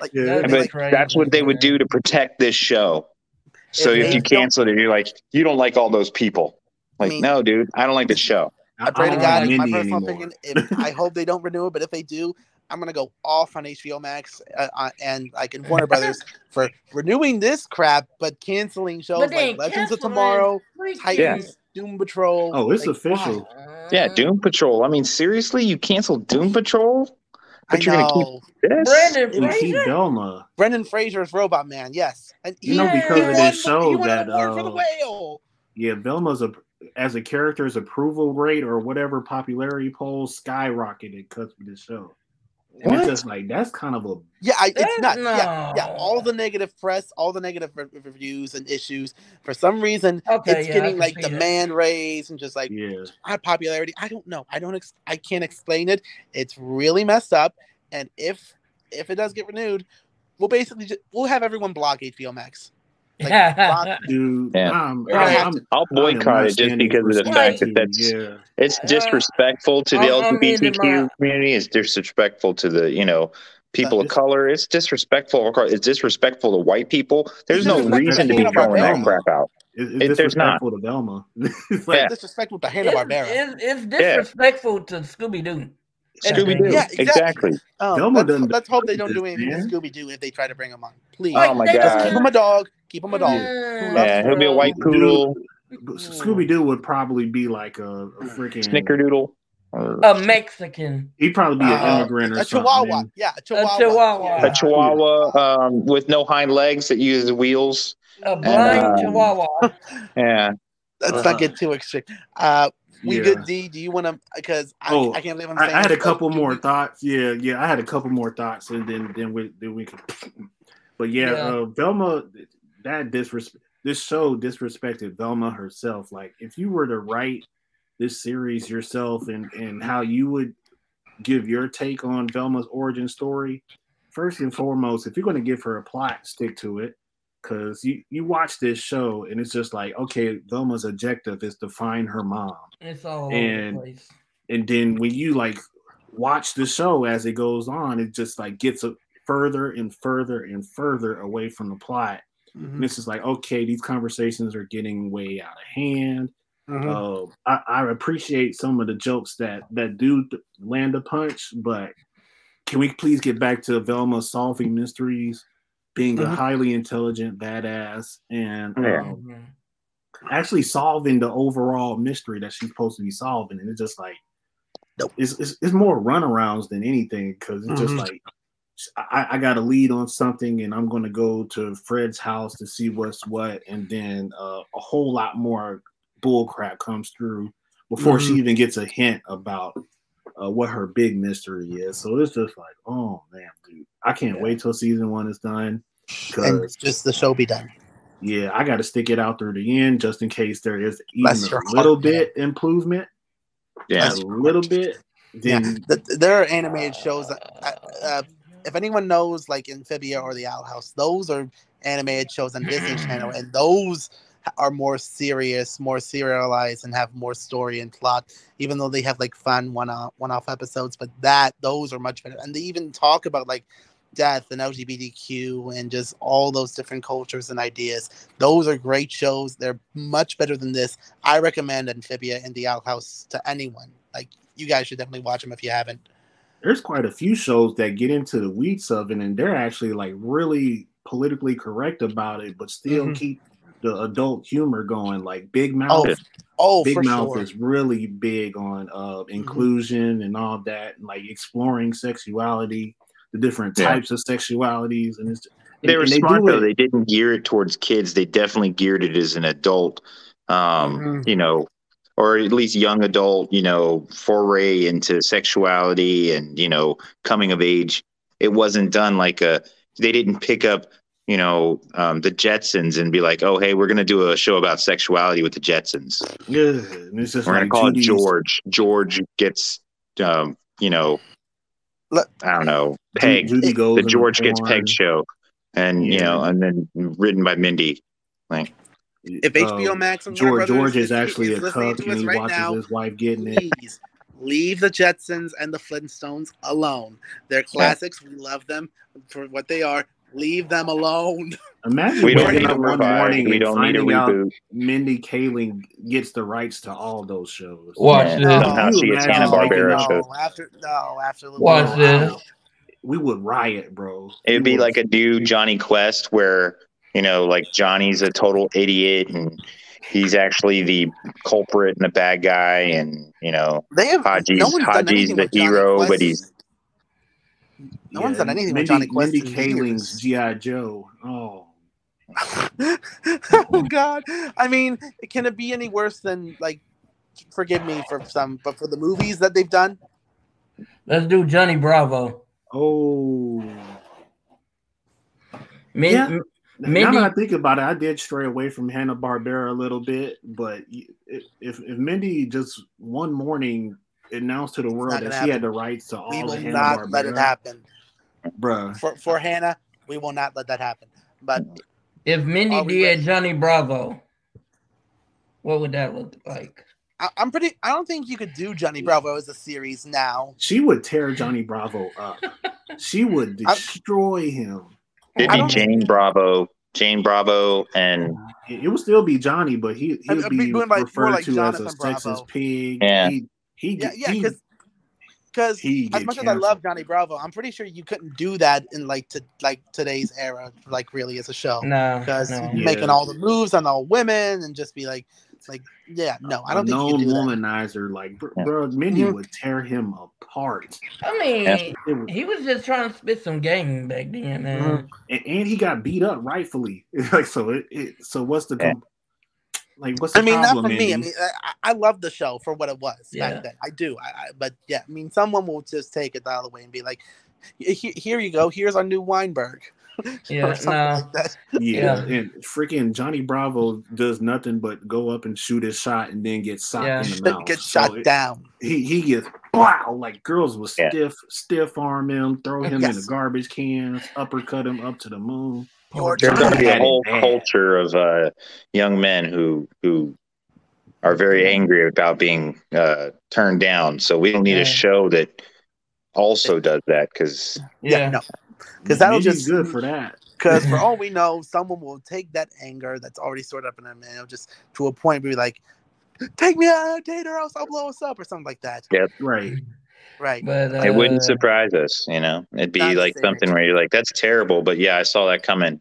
That's what they would do to protect this show. So if you cancel it, you're like, you don't like all those people. Like, no, dude, I don't like the show. I pray to God, in my personal opinion, I hope they don't renew it. But if they do, I'm going to go off on HBO Max and like in Warner Brothers for renewing this crap, but canceling shows like Legends of Tomorrow, Titans, Doom Patrol. Oh, it's official. Wow. Yeah, Doom Patrol. I mean, seriously, you canceled Doom Patrol? But you're going to keep this? Brendan Fraser's Robot Man, yes. And because of this show that... Velma's as a character's approval rate or whatever popularity poll skyrocketed because of this show. And it's just like, that's kind of a... Yeah, it's nuts. No. Yeah, all the negative press, all the negative reviews and issues, for some reason, it's getting like demand raised and just like high popularity. I don't know. I can't explain it. It's really messed up. And if it does get renewed, we'll basically we'll have everyone block HBO Max. I'll boycott it just because of the fact that it's disrespectful to the LGBTQ community. It's disrespectful to the people of color. It's disrespectful. It's disrespectful to white people. There's no reason to be throwing that crap out. It's disrespectful to Velma. It's disrespectful to Hanna-Barbera. It's disrespectful to Scooby-Doo. Scooby-Doo, yeah, exactly. Let's hope they don't do anything with Scooby-Doo if they try to bring him on. Please, oh my God, just keep him a dog. Keep him a dog. Yeah, he'll be a white poodle. Scooby-Doo would probably be like a freaking snickerdoodle. A Mexican. He'd probably be an immigrant or something. Chihuahua. Yeah, a chihuahua. A chihuahua with no hind legs that uses wheels. A blind chihuahua. Yeah. Let's not get too extreme. Good, D? Do you want to? Because I can't believe I'm saying. I had a couple more thoughts. Yeah. I had a couple more thoughts, and then we could. But Velma, this show disrespected Velma herself. Like, if you were to write this series yourself and how you would give your take on Velma's origin story, first and foremost, if you're going to give her a plot, stick to it. Because you watch this show and it's just like, okay, Velma's objective is to find her mom. It's all over the place. And then when you like watch the show as it goes on, it just like gets further and further and further away from the plot. Mm-hmm. And it's just like, okay, these conversations are getting way out of hand. Mm-hmm. I appreciate some of the jokes that do land a punch, but can we please get back to Velma solving mysteries, being mm-hmm. a highly intelligent badass, and actually solving the overall mystery that she's supposed to be solving? And it's just like, nope. It's more runarounds than anything, because it's mm-hmm. just like, I got a lead on something and I'm going to go to Fred's house to see what's what, and then a whole lot more bullcrap comes through before mm-hmm. she even gets a hint about what her big mystery is. So it's just like, oh man, dude, I can't wait till season one is done. And just the show be done. Yeah, I got to stick it out through the end just in case there is even a little bit improvement. Yeah, a little bit. Then there are animated shows that if anyone knows, like Amphibia or The Outhouse, those are animated shows on Disney Channel, and those are more serious, more serialized, and have more story and plot, even though they have like fun one-off episodes. But those are much better. And they even talk about like death and LGBTQ and just all those different cultures and ideas. Those are great shows. They're much better than this. I recommend Amphibia and The Outhouse to anyone. Like, you guys should definitely watch them if you haven't. There's quite a few shows that get into the weeds of it, and they're actually like really politically correct about it, but still mm-hmm. keep the adult humor going. Like Big Mouth. Big Mouth is really big on inclusion mm-hmm. and all that, and like exploring sexuality, the different types of sexualities. And they were smart though. They didn't gear it towards kids. They definitely geared it as an adult, mm-hmm. you know, or at least young adult, you know, foray into sexuality and, you know, coming of age. It wasn't done like they didn't pick up, you know, the Jetsons and be like, oh, hey, we're going to do a show about sexuality with the Jetsons. Yeah, and it's just we're going to call it George. George gets, you know, I don't know, pegged. The George Gets Pegged show. And, you know, and then written by Mindy. Like, if HBO Max and George is actually a cuck and he watches his wife getting it. Please leave the Jetsons and the Flintstones alone. They're classics. We love them for what they are. Leave them alone. Imagine we don't need one morning we don't need a reboot. Mindy Kaling gets the rights to all those shows. Watch this. She is Hanna-Barbera show. Absolutely. Watch this. We would riot, bro. It would be like a new Johnny Quest where, you know, like Johnny's a total idiot and he's actually the culprit and the bad guy, and, you know, Haji's the hero, but he's... No one's done anything with Johnny Quest. Mindy Kaling's G.I. Joe. Oh. Oh, God. I mean, can it be any worse than, like, forgive me for some, but for the movies that they've done? Let's do Johnny Bravo. Oh. Now that I think about it, I did stray away from Hanna-Barbera a little bit, but if Mindy just one morning announced to the world that she had the rights to all the Hanna-Barbera. We will not let it happen. Bruh. For Hannah, we will not let that happen. But if Mindy did Johnny Bravo, what would that look like? I don't think you could do Johnny Bravo as a series now. She would tear Johnny Bravo up. She would destroy him. It'd be Jane Bravo, and it would still be Johnny, but he would be referred like to Jonathan as a Bravo. Texas pig. Yeah. Because as much as I love Johnny Bravo, I'm pretty sure you couldn't do that in like today's era, like really as a show. No, because making all the moves on all women and just be like I don't think you could do that. Womanizer, like bro, Mindy would tear him apart. I mean, he was just trying to spit some game back then, man. Mm-hmm. And he got beat up rightfully. Like so what's the what's the problem? Not for me. I mean, I love the show for what it was back then. I do. But someone will just take it the other way and be like, "Here you go. Here's our new Weinberg." Like that. And freaking Johnny Bravo does nothing but go up and shoot his shot and then get socked in the mouth. Gets shot down. He gets like girls will stiff arm him, throw him in the garbage cans, uppercut him up to the moon. There's going to be a whole culture of young men who are very angry about being turned down. So we don't need a show that also does that because that'll just be good for that. Because for all we know, someone will take that anger that's already stored up in them and it'll just to a point be like, take me out of date or else I'll blow us up or something like that. Yep. Right. But, it wouldn't surprise us, you know. It'd be like something where you're like, that's terrible, but yeah, I saw that coming.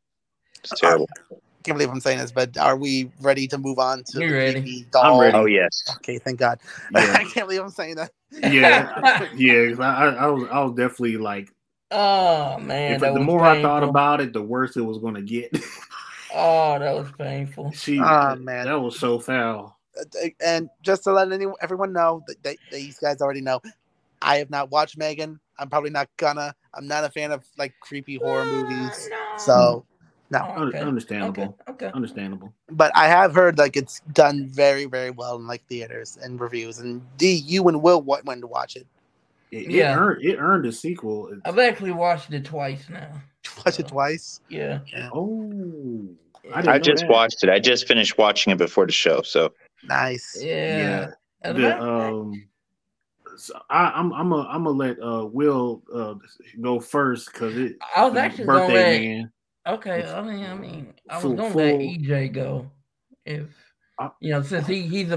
It's terrible. I can't believe I'm saying this, but are we ready to move on to the doll? I'm ready. Oh, yes. Okay, thank God. Yeah. I can't believe I'm saying that. Yeah. I was definitely like, oh, man. The more painful I thought about it, the worse it was going to get. Oh, that was painful. Man. That was so foul. And just to let everyone know, these guys already know, I have not watched M3GAN. I'm probably not gonna. I'm not a fan of like creepy horror movies. No. So. No, okay. Understandable. Okay. Understandable. But I have heard like it's done very, very well in like theaters and reviews. And D, you and Will went to watch it. It earned a sequel. I've actually watched it twice now. Watched it twice? Yeah. Oh, I just watched it. I just finished watching it before the show. So nice. Yeah. So I'm gonna let Will go first because it. I was actually man. Okay, I was gonna let EJ go, if you know, since he's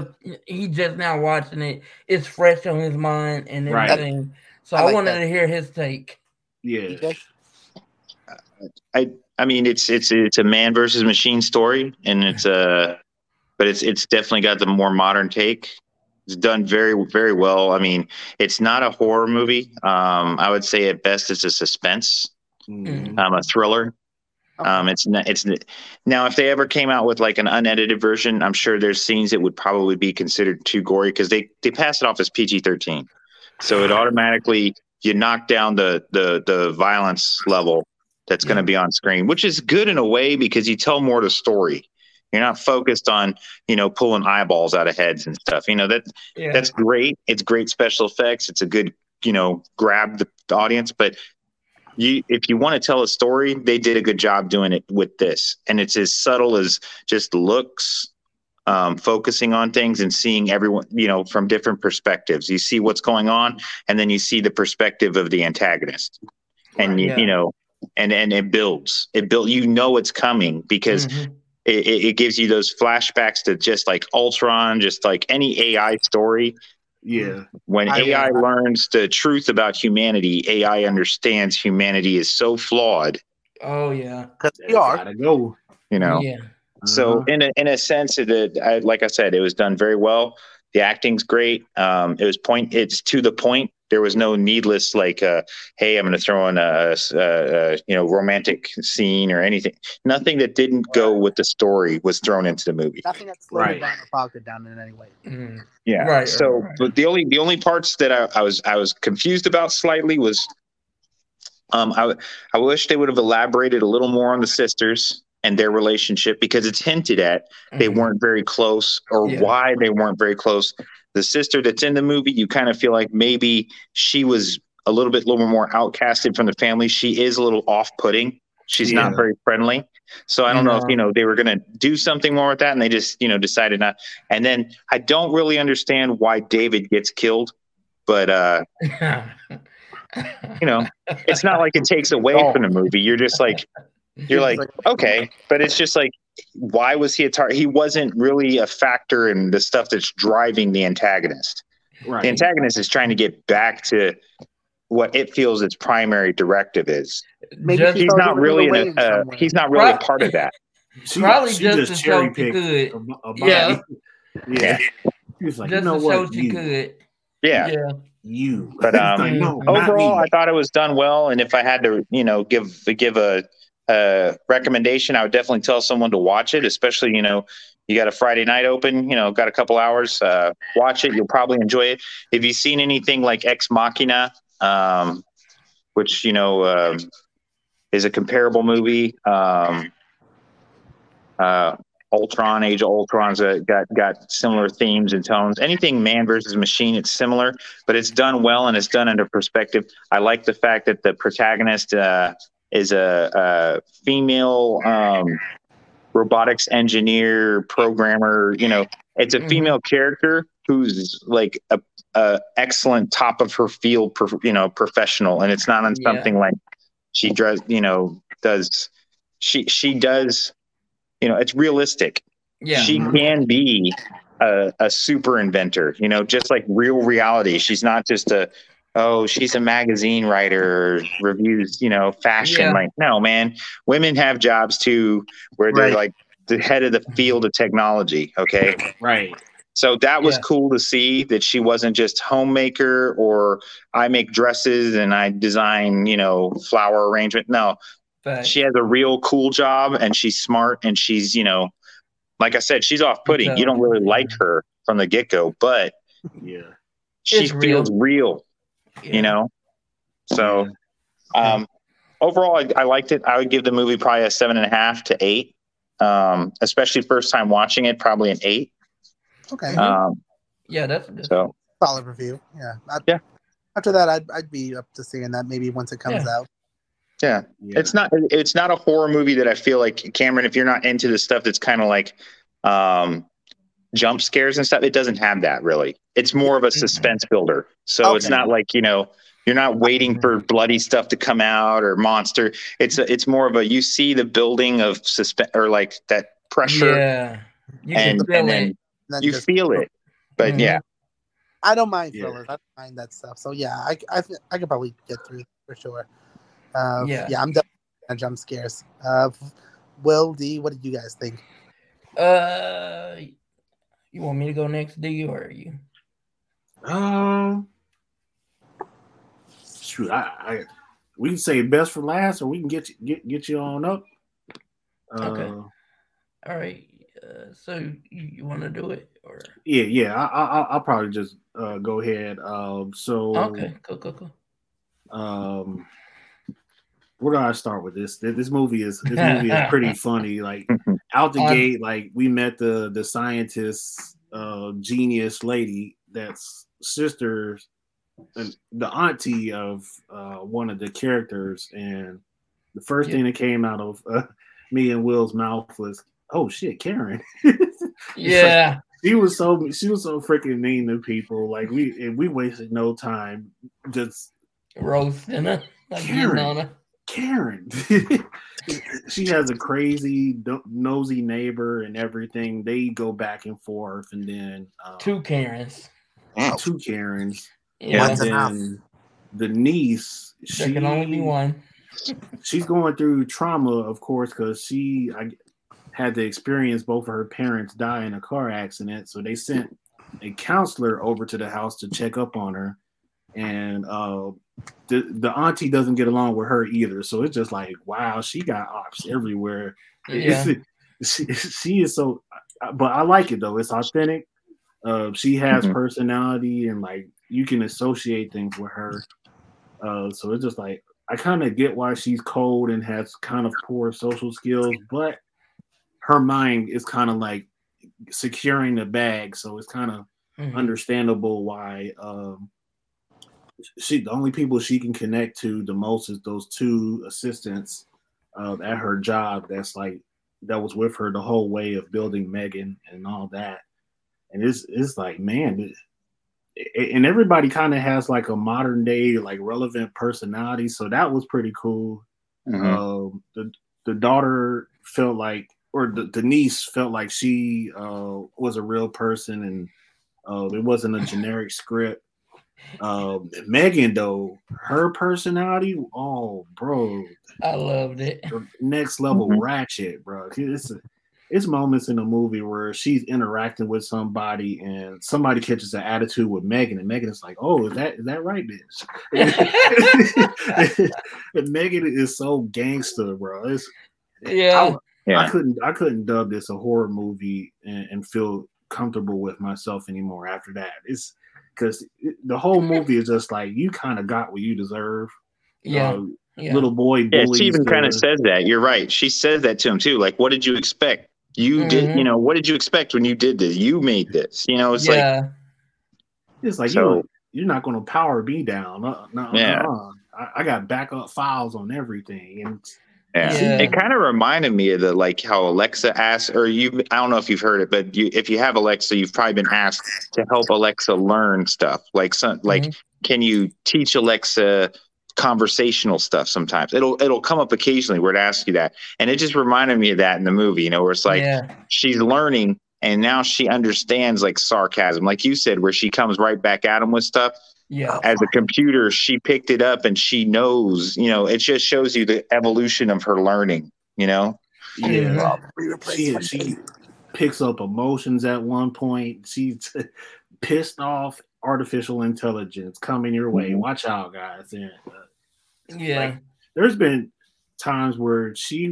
just now watching it, it's fresh on his mind and everything. Right. So I wanted to hear his take. Yeah, EJ? I mean it's a man versus machine story, and it's definitely got the more modern take. It's done very, very well. I mean, it's not a horror movie. I would say at best it's a suspense, a thriller. It's now if they ever came out with like an unedited version, I'm sure there's scenes that would probably be considered too gory because they pass it off as PG-13, so it automatically you knock down the violence level that's going to be on screen, which is good in a way because you tell more to story. You're not focused on pulling eyeballs out of heads and stuff. That's great. It's great special effects. It's a good grab the audience, but. If you want to tell a story, they did a good job doing it with this. And it's as subtle as just looks, focusing on things and seeing everyone, from different perspectives. You see what's going on, and then you see the perspective of the antagonist. And, and it builds. It's coming because it gives you those flashbacks to just like Ultron, just like any AI story. Yeah. When AI learns the truth about humanity, AI understands humanity is so flawed. Oh yeah. Because we are. Gotta go. Yeah. So in a sense, like I said, it was done very well. The acting's great. It's to the point. There was no needless like, hey, I'm going to throw in a romantic scene or anything. Nothing that didn't go with the story was thrown into the movie. Nothing that slowed it down or bogged it down in any way. Mm. Yeah. Right. So but the only parts that I was confused about slightly was, I wish they would have elaborated a little more on the sisters and their relationship because it's hinted at they weren't very close or why they weren't very close. The sister that's in the movie, you kind of feel like maybe she was a little more outcasted from the family. She is a little off-putting. She's not very friendly. So I don't know if, they were going to do something more with that, and they just, decided not. And then I don't really understand why David gets killed, but, it's not like it takes away from the movie. You're like, okay, but it's just like, why was he a target? He wasn't really a factor in the stuff that's driving the antagonist. Right. The antagonist is trying to get back to what it feels its primary directive is. He's not really a part of that. She just cherry-picked a body. Yeah. She was like, But overall, I thought it was done well. And if I had to, give a recommendation, I would definitely tell someone to watch it, especially you got a Friday night open, got a couple hours, watch it. You'll probably enjoy it. If you've seen anything like Ex Machina, which is a comparable movie, Ultron, Age of Ultron's got similar themes and tones. Anything man versus machine, it's similar, but it's done well and it's done under perspective. I like the fact that the protagonist is a female robotics engineer, programmer. It's a female character, who's like a excellent top of her field, professional. And it's not on something like she does, it's realistic. Yeah. She can be a super inventor, just like real reality. She's not just she's a magazine writer, reviews, fashion. Yeah. Like, no, man, women have jobs too, where they're like the head of the field of technology. Okay. Right. So that was cool to see that she wasn't just homemaker or I make dresses and I design, flower arrangement. No, but she has a real cool job and she's smart and she's, like I said, she's off-putting. You don't really like her from the get-go, but she feels real, So overall, I liked it. I would give the movie probably a 7.5 to 8, especially first time watching it, probably an 8. Okay. That's so solid review. Yeah. After that, I'd be up to seeing that maybe once it comes out. Yeah. It's not a horror movie that I feel like, Cameron, if you're not into the stuff that's kind of like jump scares and stuff, it doesn't have that really. It's more of a suspense builder. So it's not like, you're not waiting for bloody stuff to come out or monster. It's more of a, you see the building of suspense or like that pressure. Yeah. You can feel it. You feel it. But I don't mind thrillers. I don't mind that stuff. So yeah, I could probably get through for sure. I'm definitely on jump scares. Will, D, what did you guys think? You want me to go next, D, or are you? Shoot, I we can say best for last, or we can get you on up. Okay. All right. So you want to do it, or? Yeah. I'll probably just go ahead. Okay. Cool. Where do I start with this? This movie is pretty funny. Like out the gate, like we met the scientist genius lady that's sister, the auntie of one of the characters, and the first thing that came out of me and Will's mouth was, "Oh shit, Karen!" Yeah, she was so freaking mean to people. Like we wasted no time just roasting her, like Karen. She has a crazy nosy neighbor and everything. They go back and forth, and then two Karens. Yeah. And then the niece. There can only be one. She's going through trauma, of course, because she had to experience both of her parents die in a car accident. So they sent a counselor over to the house to check up on her. And the auntie doesn't get along with her either. So it's just like, wow, she got ops everywhere. Yeah. She is so, but I like it though. It's authentic. She has personality and like you can associate things with her. So it's just like, I kind of get why she's cold and has kind of poor social skills, but her mind is kind of like securing the bag. So it's kind of understandable why, the only people she can connect to the most is those two assistants at her job. That's like that was with her the whole way of building M3GAN and all that. And it's like, man, and everybody kind of has like a modern day like relevant personality. So that was pretty cool. Mm-hmm. The daughter felt like, or the niece felt like she was a real person, and it wasn't a generic script. M3GAN though, her personality, oh bro, I loved it. Next level ratchet, bro. It's moments in the movie where she's interacting with somebody and somebody catches an attitude with M3GAN, and M3GAN is like, "Oh, is that right, bitch?" M3GAN is so gangster, bro. I couldn't dub this a horror movie and feel comfortable with myself anymore after that. It's because the whole movie is just like, you kind of got what you deserve. Yeah. Little boy bullies. Yeah, she even kind of says that. You're right. She says that to him too. Like, what did you expect? You did, what did you expect when you did this? You made this. It's like, you're not going to power me down. No. I got backup files on everything. And Yeah. It kind of reminded me of the, like, how Alexa asks, or you, I don't know if you've heard it, but you, if you have Alexa, you've probably been asked to help Alexa learn stuff. Like, can you teach Alexa conversational stuff? Sometimes it'll come up occasionally where it asks you that. And it just reminded me of that in the movie, you know, where it's like, she's learning and now she understands, like, sarcasm, like you said, where she comes right back at him with stuff. Yeah. As a computer, she picked it up and she knows, you know, it just shows you the evolution of her learning, you know? Yeah. She picks up emotions at one point. She's pissed off artificial intelligence coming your way. Watch out, guys. And, like, there's been times where she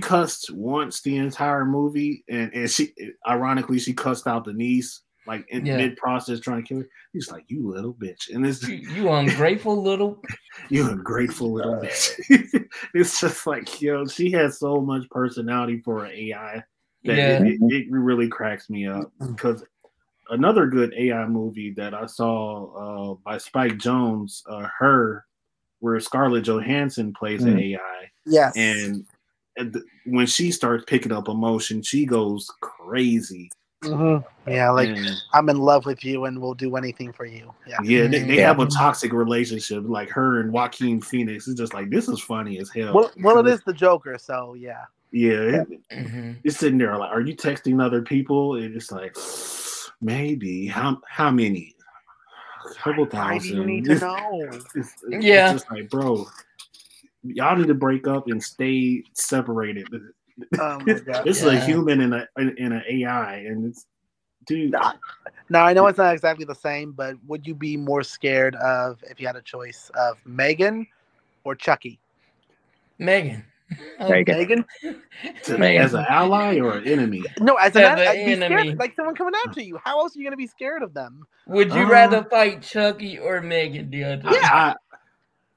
cussed once the entire movie, and she, ironically, she cussed out the niece. Like, in mid-process trying to kill her. He's like, you little bitch. And it's You ungrateful little bitch. It's just like, yo, she has so much personality for an AI that it really cracks me up. Because another good AI movie that I saw by Spike Jonze, Her, where Scarlett Johansson plays an AI. Yes. And when she starts picking up emotion, she goes crazy. Yeah, like, I'm in love with you and will do anything for you. They have a toxic relationship, like her and Joaquin Phoenix. It's just like, this is funny as hell. Well, it is the Joker, so it's sitting there like, are you texting other people? And it's like, maybe how many? A couple thousand. I need to know. It's just like, bro, y'all need to break up and stay separated. Oh my God. This is a human and an AI, and it's, dude. Now I know it's not exactly the same, but would you be more scared of, if you had a choice, of M3GAN or Chucky? M3GAN. M3GAN. As an ally or an enemy? No, as an enemy. Scared, like, someone coming after you. How else are you going to be scared of them? Would you rather fight Chucky or M3GAN?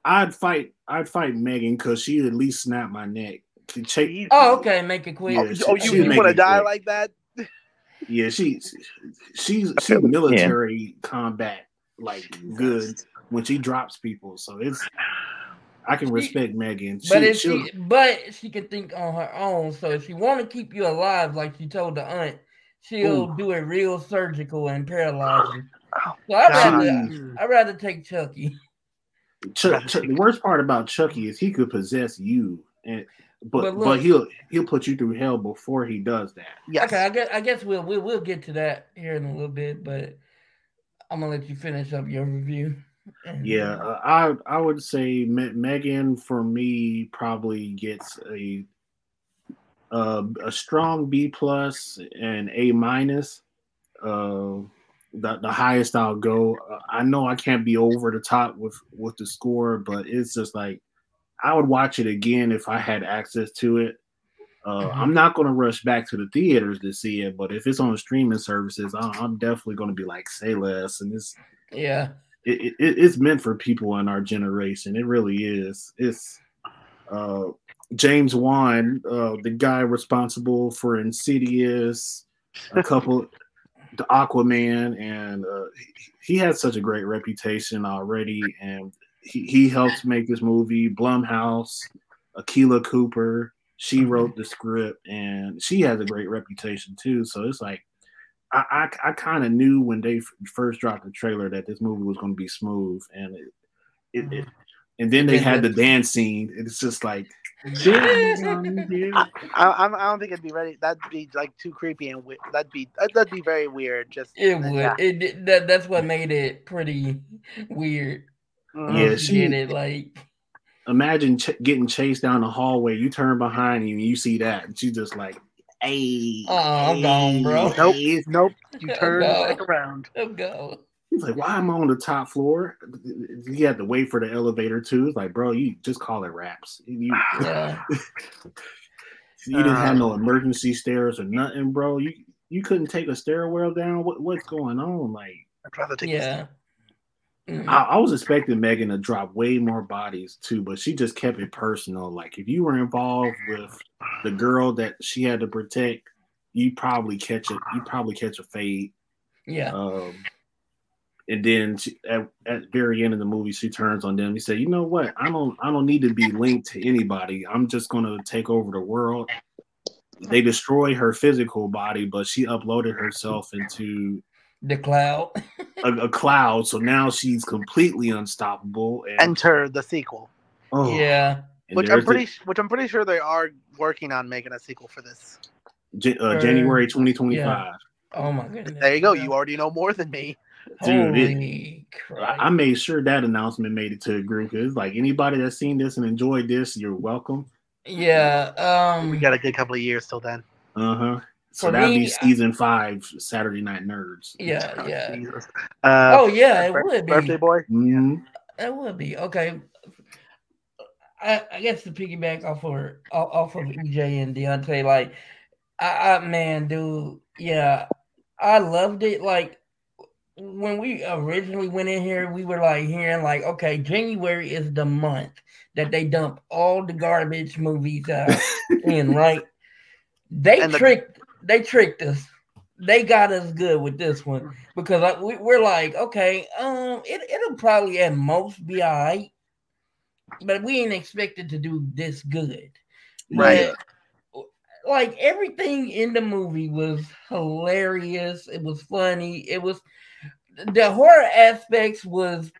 I'd fight M3GAN because she at least snapped my neck. Make it quick. You want to die quick like that? Yeah, she's military combat, like, good when she drops people. So it's, I can respect M3GAN. But she can think on her own. So if she want to keep you alive, like she told the aunt, she'll do a real surgical and paralyze you. So I'd rather take Chucky. The worst part about Chucky is he could possess you. And, but he'll put you through hell before he does that. Yes. Okay, I guess we'll get to that here in a little bit, but I'm gonna let you finish up your review. Yeah, I would say M3GAN for me probably gets a strong B+ and A-. The highest I'll go. I know I can't be over the top with the score, but it's just like, I would watch it again if I had access to it. I'm not going to rush back to the theaters to see it, but if it's on streaming services, I'm definitely going to be like, say less. And it's meant for people in our generation. It really is. It's James Wan, the guy responsible for Insidious, the Aquaman, and he has such a great reputation already, and he helped make this movie. Blumhouse, Akilah Cooper, she wrote the script, and she has a great reputation too. So it's like, I kind of knew when they first dropped the trailer that this movie was going to be smooth, and it and then they had the dance scene. It's just like, I don't think it'd be ready. That'd be like too creepy, and that'd be very weird. Just it would. Yeah. That's what made it pretty weird. Yeah, she did it. Like, imagine getting chased down the hallway. You turn behind you and you see that, and she's just like, "Hey, I'm gone, bro. Nope." You turn back around. I'm gone. He's like, "Why am I on the top floor?" He had to wait for the elevator too. It's like, bro, you just call it wraps. You didn't have no emergency stairs or nothing, bro. You couldn't take a stairwell down. What's going on? Like, I'd rather take this. I was expecting M3GAN to drop way more bodies too, but she just kept it personal. Like, if you were involved with the girl that she had to protect, you probably catch a fade. Yeah. And then she, at the very end of the movie, she turns on them. He said, "You know what? I don't need to be linked to anybody. I'm just gonna take over the world." They destroy her physical body, but she uploaded herself into the cloud, a cloud. So now she's completely unstoppable. And, enter the sequel. Oh, yeah, which I'm pretty sure they are working on making a sequel for this. January 2025. Yeah. Oh my goodness! There you go. You already know more than me. Dude, I made sure that announcement made it to the group. It's like anybody that's seen this and enjoyed this, you're welcome. Yeah, we got a good couple of years till then. Uh huh. So that'd be season 5, Saturday Night Nerds. Yeah, oh, yeah. Jesus. Oh yeah, it would be. Birthday boy. Mm-hmm. It would be okay. I guess to piggyback off of EJ and Deontay, like, I loved it. Like, when we originally went in here, we were like hearing like, okay, January is the month that they dump all the garbage movies in, right? They tricked us. They got us good with this one because we're like, okay, it'll probably at most be all right, but we ain't expected to do this good, right? Like everything in the movie was hilarious. It was funny. It was the horror aspects was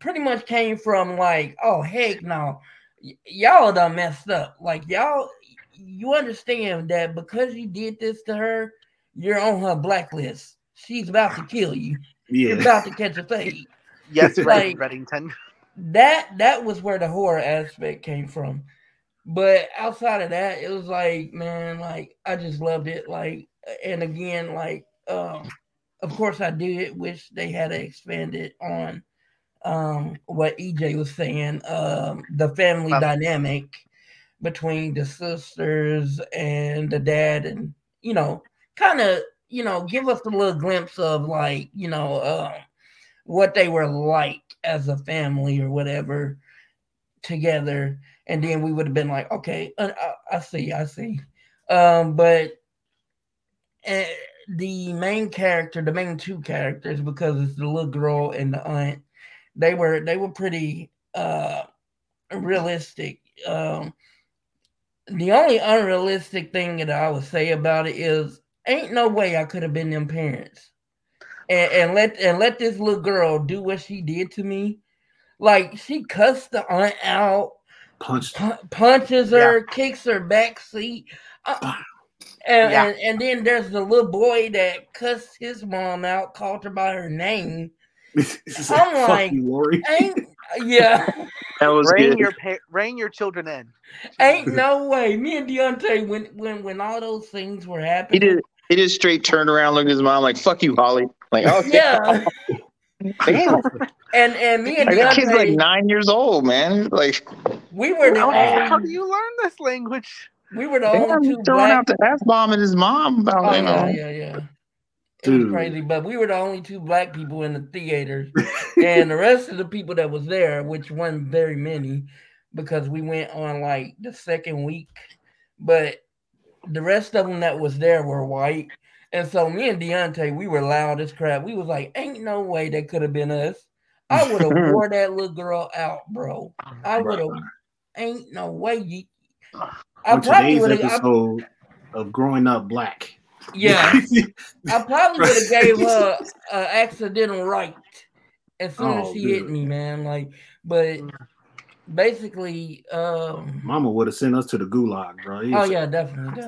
pretty much came from like, oh heck no, y'all done messed up. Like you understand that because you did this to her, you're on her blacklist. She's about to kill you. Yeah. You're about to catch a fade. Yes, like, Reddington. That was where the horror aspect came from. But outside of that, it was like, man, like I just loved it. Like, and again, like, of course, I did wish they had expanded on what EJ was saying, the family dynamic between the sisters and the dad, and kind of, give us a little glimpse of like, what they were like as a family or whatever together. And then we would have been like, okay, I see. But the main character, the main two characters, because it's the little girl and the aunt, they were pretty realistic. The only unrealistic thing that I would say about it is, ain't no way I could have been them parents and let this little girl do what she did to me. Like, she cussed the aunt out. Punches her, kicks her back seat, and then there's the little boy that cussed his mom out, called her by her name. I'm like, you, that was good. Rein your children in. Ain't no way. Me and Deontay, when all those things were happening, he did straight turn around, look at his mom like, "Fuck you, Holly." Like, okay. Yeah. Damn. And me and that kid's like 9 years old, man. Like, we were the how do you learn this language? We were the only two throwing out the F bomb and his mom about It was crazy, but we were the only two black people in the theater, and the rest of the people that was there, which wasn't very many, because we went on like the second week, but the rest of them that was there were white. And so me and Deontay, we were loud as crap. We was like, ain't no way that could have been us. I would have wore that little girl out, bro. I would have. Ain't no way. I probably would have. Of Growing Up Black. Yeah. I probably would have gave her an accidental right as soon as she hit me, man. Like, but basically, Mama would have sent us to the gulag, bro. Definitely.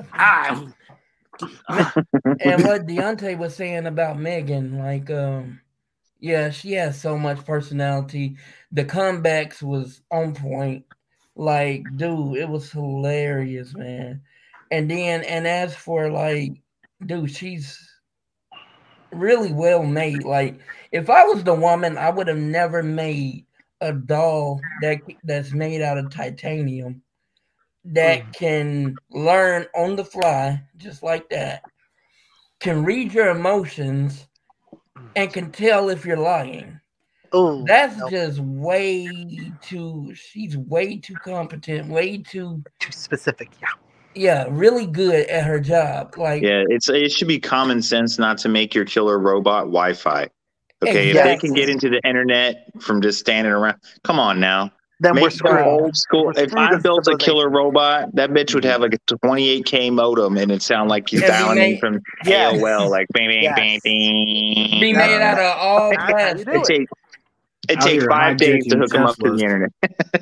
And what Deontay was saying about M3GAN, like, she has so much personality. The comebacks was on point. Like, dude, it was hilarious, man. And as for, like, dude, she's really well made. Like, if I was the woman, I would have never made a doll that's made out of titanium that can learn on the fly, just like that, can read your emotions, and can tell if you're lying. Oh, that's just way too. She's way too competent, way too specific. Yeah, really good at her job. Like, it should be common sense not to make your killer robot Wi-Fi. Okay, exactly. If they can get into the internet from just standing around, come on now. Then we're screwed. Old school. If I built a killer robot, that bitch would have like a 28K modem, and it'd sound like he's dialing from AOL, like bang, bang, bang, bang. Be made out of all that. It takes 5 days to hook him up to the internet.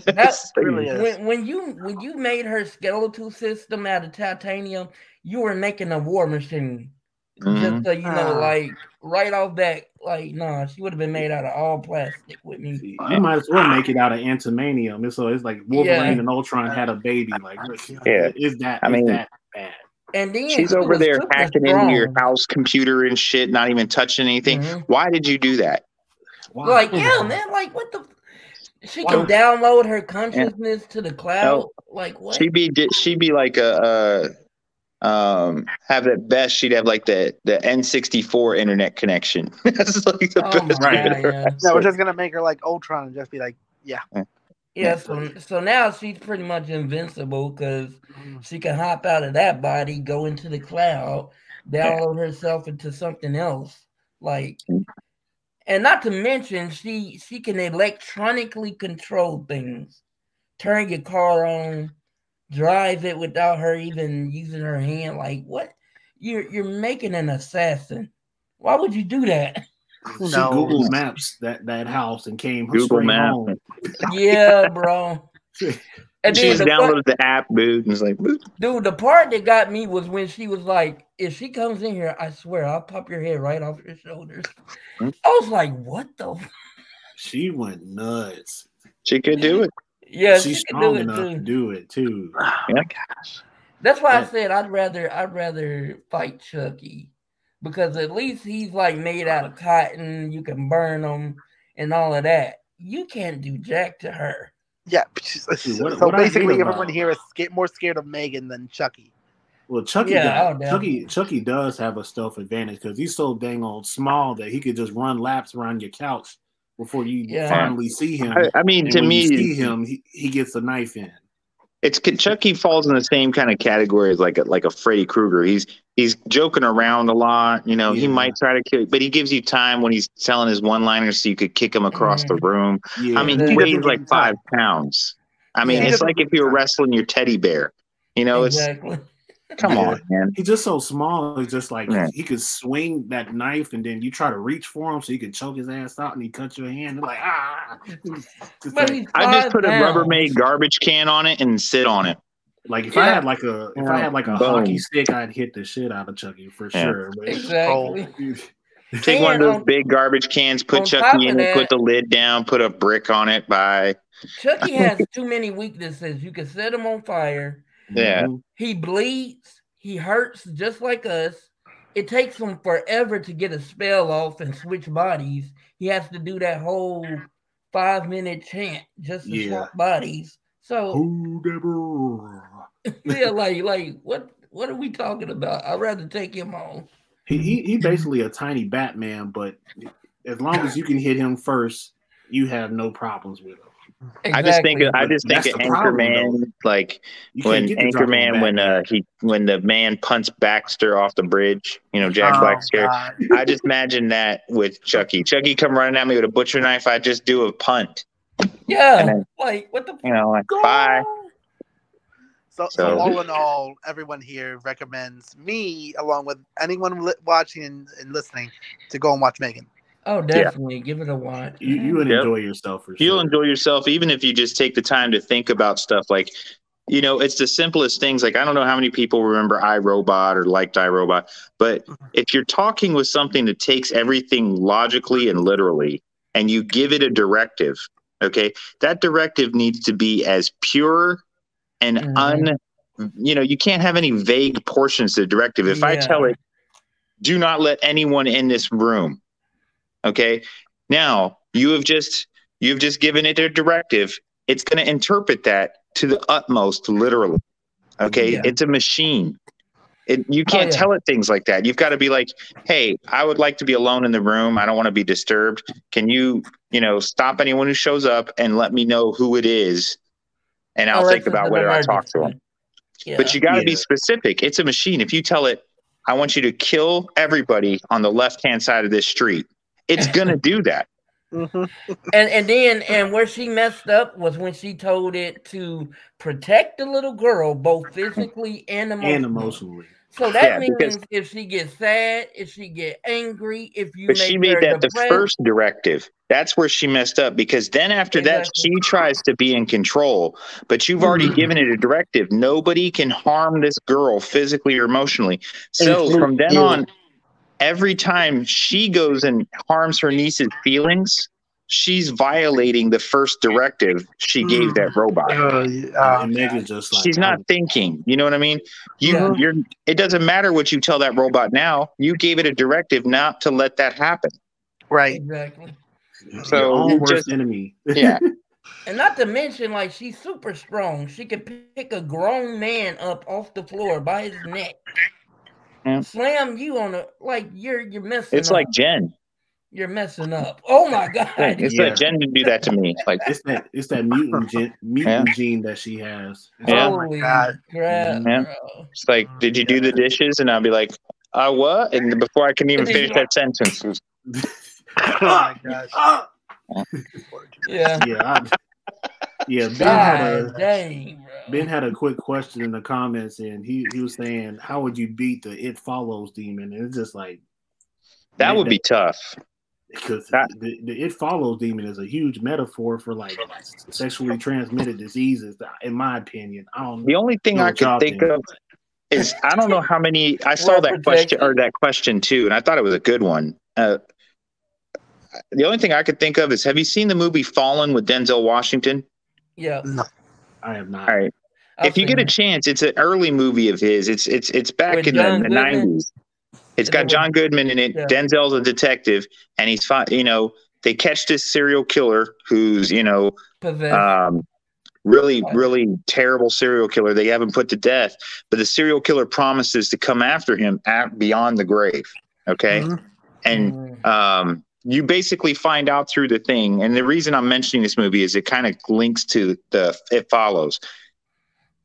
That's really when you made her skeletal system out of titanium, you were making a war machine. Just so you know, like right off that, like nah, she would have been made out of all plastic with me. You might as well make it out of antimanium. So it's like Wolverine and Ultron had a baby. Like, is that? I mean, that bad? And then she's over there hacking into your house computer and shit, not even touching anything. Mm-hmm. Why did you do that? Wow. Like, yeah, man, like what the? She can download her consciousness to the cloud. No. Like what? She'd be like a. Have at best she'd have like the N64 internet connection. That's like the best. Right. Yeah. No, we're just gonna make her like Ultron and just be like, yeah. So now she's pretty much invincible because she can hop out of that body, go into the cloud, download herself into something else. Like, and not to mention she can electronically control things, turn your car on. Drive it without her even using her hand. Like what? You're making an assassin. Why would you do that? No. Google Maps that house and came Google Maps. Home. Yeah, bro. And she downloaded the app, dude, and was like, boop. Dude, the part that got me was when she was like, if she comes in here, I swear I'll pop your head right off your shoulders. I was like, what the? She went nuts. She could do it. Yeah, she's strong enough to do it too. Oh my gosh, that's why I said I'd rather fight Chucky because at least he's like made out of cotton. You can burn him and all of that. You can't do jack to her. Yeah. So basically, everyone here is more scared of M3GAN than Chucky. Well, Chucky does have a stealth advantage because he's so dang old small that he could just run laps around your couch. Before you finally see him, I mean, and to me, you see him, he gets a knife in. It's Chucky falls in the same kind of category as like a Freddy Krueger. He's joking around a lot, you know. Yeah. He might try to kill, but he gives you time when he's telling his one-liners so you could kick him across the room. Yeah. I mean, he weighs like 5 pounds. I mean, it's like if you were wrestling your teddy bear. You know, it's come on, man. He's just so small. It's just like he could swing that knife, and then you try to reach for him so you can choke his ass out, and he cuts your hand. They're like, ah! I just put a Rubbermaid garbage can on it and sit on it. Like if I had like a hockey stick, I'd hit the shit out of Chucky for sure. But exactly. Take one of those big garbage cans, put Chucky in it, put the lid down, put a brick on it. Bye. Chucky has too many weaknesses. You can set him on fire. Yeah, he bleeds, he hurts just like us. It takes him forever to get a spell off and switch bodies. He has to do that whole 5-minute chant just to swap bodies. So, yeah, like what are we talking about? I'd rather take him on. He basically a tiny Batman, but as long as you can hit him first, you have no problems with him. Exactly. I just think of Anchorman, like when Anchorman, when the man punts Baxter off the bridge, you know, Jack Black's character. I just imagine that with Chucky. Chucky come running at me with a butcher knife. I just do a punt. Yeah, then, like what the, you know, like bye. So all in all, everyone here recommends me, along with anyone watching and listening, to go and watch M3GAN. Oh, definitely. Yeah. Give it a watch. You would enjoy yourself. For sure. You'll enjoy yourself even if you just take the time to think about stuff. Like, you know, it's the simplest things. Like, I don't know how many people remember iRobot or liked iRobot, but if you're talking with something that takes everything logically and literally and you give it a directive, okay, that directive needs to be as pure and you know, you can't have any vague portions to the directive. If I tell it, do not let anyone in this room. Okay, now you've just given it a directive. It's going to interpret that to the utmost, literally. Okay, it's a machine. You can't tell it things like that. You've got to be like, hey, I would like to be alone in the room. I don't want to be disturbed. Can you stop anyone who shows up and let me know who it is, and I'll think about whether I talk to them. Yeah. But you got to be specific. It's a machine. If you tell it, I want you to kill everybody on the left-hand side of this street. It's gonna do that. Mm-hmm. And then where she messed up was when she told it to protect the little girl, both physically and emotionally. So that means if she gets sad, if she get angry, if you. But make she made that depressed, the first directive. That's where she messed up, because then after that she tries to be in control. But you've already given it a directive. Nobody can harm this girl physically or emotionally. So from then on, every time she goes and harms her niece's feelings, she's violating the first directive she gave that robot. She's not thinking. You know what I mean? It doesn't matter what you tell that robot now. You gave it a directive not to let that happen. Right. Exactly. So your own worst enemy. Yeah. And not to mention, like, she's super strong. She could pick a grown man up off the floor by his neck. Yeah. Slam you on a, like, you're messing up. It's like Jen. You're messing up. Oh my God. It's that Jen didn't do that to me. Like it's that mutant gene that she has. Holy crap, bro. It's like, did you do the dishes? And I'll be like, what? And before I can even finish that sentence. Oh my gosh. Ben had a quick question in the comments, and he was saying, how would you beat the It Follows demon? And it's just like, that would be tough. Because the It Follows demon is a huge metaphor for like sexually transmitted diseases, in my opinion. The only thing I could think of is, I don't know how many. I saw that question too, and I thought it was a good one. The only thing I could think of is, have you seen the movie Fallen with Denzel Washington? Yeah, no, I have not. All right, if you get a chance, it's an early movie of his. It's back with in the 90s. It's got John Goodman in it. Yeah. Denzel's a detective, and he's fine. You know, they catch this serial killer who's, you know, really, really terrible serial killer. They haven't put to death, but the serial killer promises to come after him beyond the grave. Okay, and you basically find out through the thing. And the reason I'm mentioning this movie is it kind of links to the It Follows.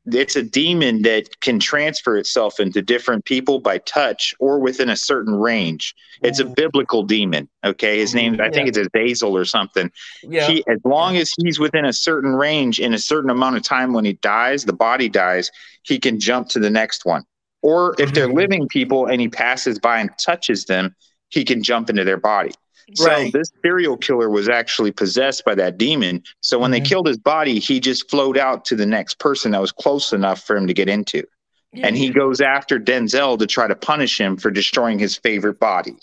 It's a demon that can transfer itself into different people by touch or within a certain range. It's a biblical demon. Okay. His name, I think it's Azazel or something. Yeah. He, as long as he's within a certain range in a certain amount of time, when he dies, the body dies, he can jump to the next one. Or if they're living people and he passes by and touches them, he can jump into their body. So this serial killer was actually possessed by that demon. So when they killed his body, he just flowed out to the next person that was close enough for him to get into. Yeah. And he goes after Denzel to try to punish him for destroying his favorite body.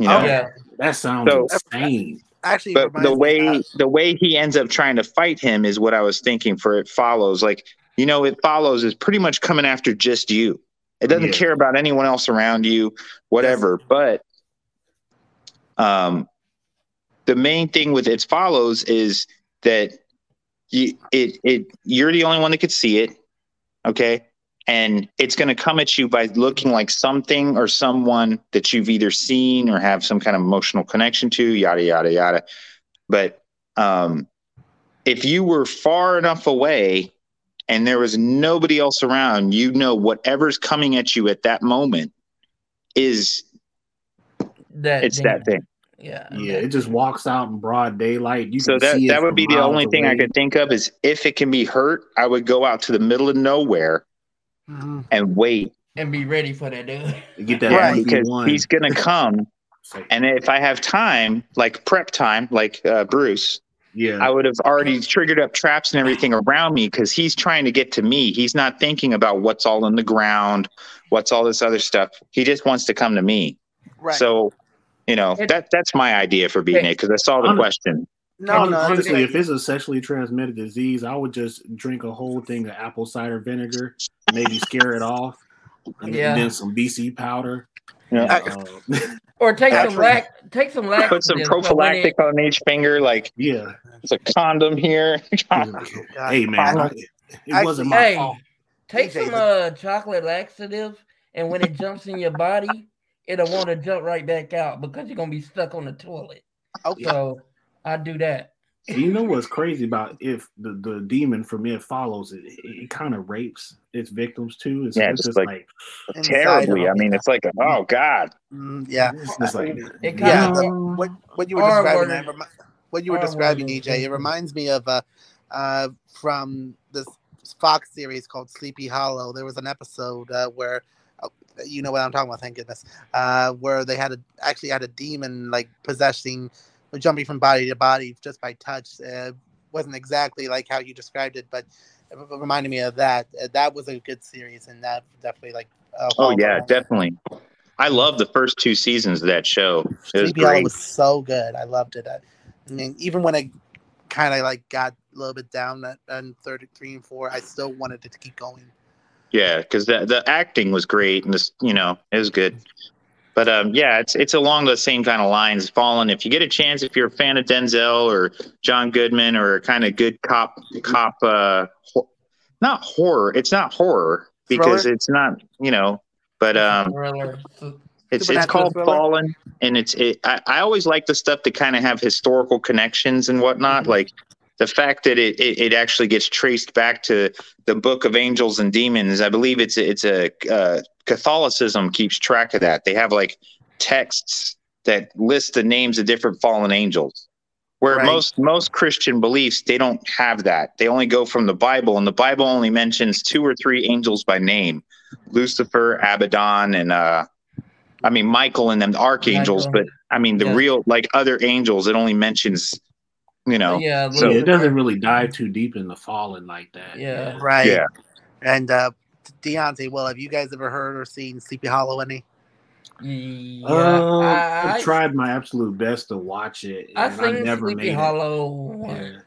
You know? Oh, yeah. That sounds insane. Actually, but the way he ends up trying to fight him is what I was thinking for It Follows. Like, you know, It Follows is pretty much coming after just you. It doesn't care about anyone else around you, whatever. But the main thing with It Follows is that you're the only one that could see it, okay? And it's going to come at you by looking like something or someone that you've either seen or have some kind of emotional connection to, yada, yada, yada. But if you were far enough away and there was nobody else around, you know whatever's coming at you at that moment is... that thing. Yeah. Yeah. It just walks out in broad daylight. That would be the only thing I could think of is, if it can be hurt, I would go out to the middle of nowhere and wait. And be ready for that dude. Get that because he's gonna come. And if I have time, like prep time, like Bruce, I would have already triggered up traps and everything around me, because he's trying to get to me. He's not thinking about what's all in the ground, what's all this other stuff. He just wants to come to me. Right. So you know, that's my idea for beating it, because I saw the question. No, honestly, if it's a sexually transmitted disease, I would just drink a whole thing of apple cider vinegar, maybe scare it off, and then some BC powder. Yeah. Or take some lax. Put some prophylactic on each finger, like it's a condom here. Hey man, it wasn't my fault. Take some chocolate laxative, and when it jumps in your body, it'll want to jump right back out because you're going to be stuck on the toilet. Okay. So I do that. You know what's crazy about if the demon from It Follows, it kind of rapes its victims too. It's just like terribly. I mean, it's like, oh God. Yeah. It's like, what you were describing, EJ, it reminds me of from this Fox series called Sleepy Hollow. There was an episode where, you know what I'm talking about, thank goodness, where they had a demon like possessing, jumping from body to body just by touch. Wasn't exactly like how you described it, but it reminded me of that. That was a good series, and that definitely like... definitely. I loved the first two seasons of that show. It was so good. I loved it. I mean, even when it kind of like got a little bit down on 33 and 4, I still wanted it to keep going. Yeah, because the acting was great, and it was good. But it's along the same kind of lines. Fallen. If you get a chance, if you're a fan of Denzel or John Goodman or kind of good cop, not horror. It's not horror because thriller? It's not But it's called Fallen, and it's. I always like the stuff that kind of have historical connections and whatnot, mm-hmm. like. The fact that it actually gets traced back to the Book of Angels and Demons, I believe it's Catholicism keeps track of that. They have like texts that list the names of different fallen angels, where right. most Christian beliefs, they don't have that. They only go from the Bible, and the Bible only mentions 2 or 3 angels by name: Lucifer, Abaddon, and Michael and them, the archangels. Michael. But I mean the real like other angels, it only mentions. It doesn't really dive too deep in the Fallen like that. Yeah, right. Yeah. And Deontay, well, have you guys ever heard or seen Sleepy Hollow any? Yeah, I tried my absolute best to watch it. And I never Sleepy made Hollow it.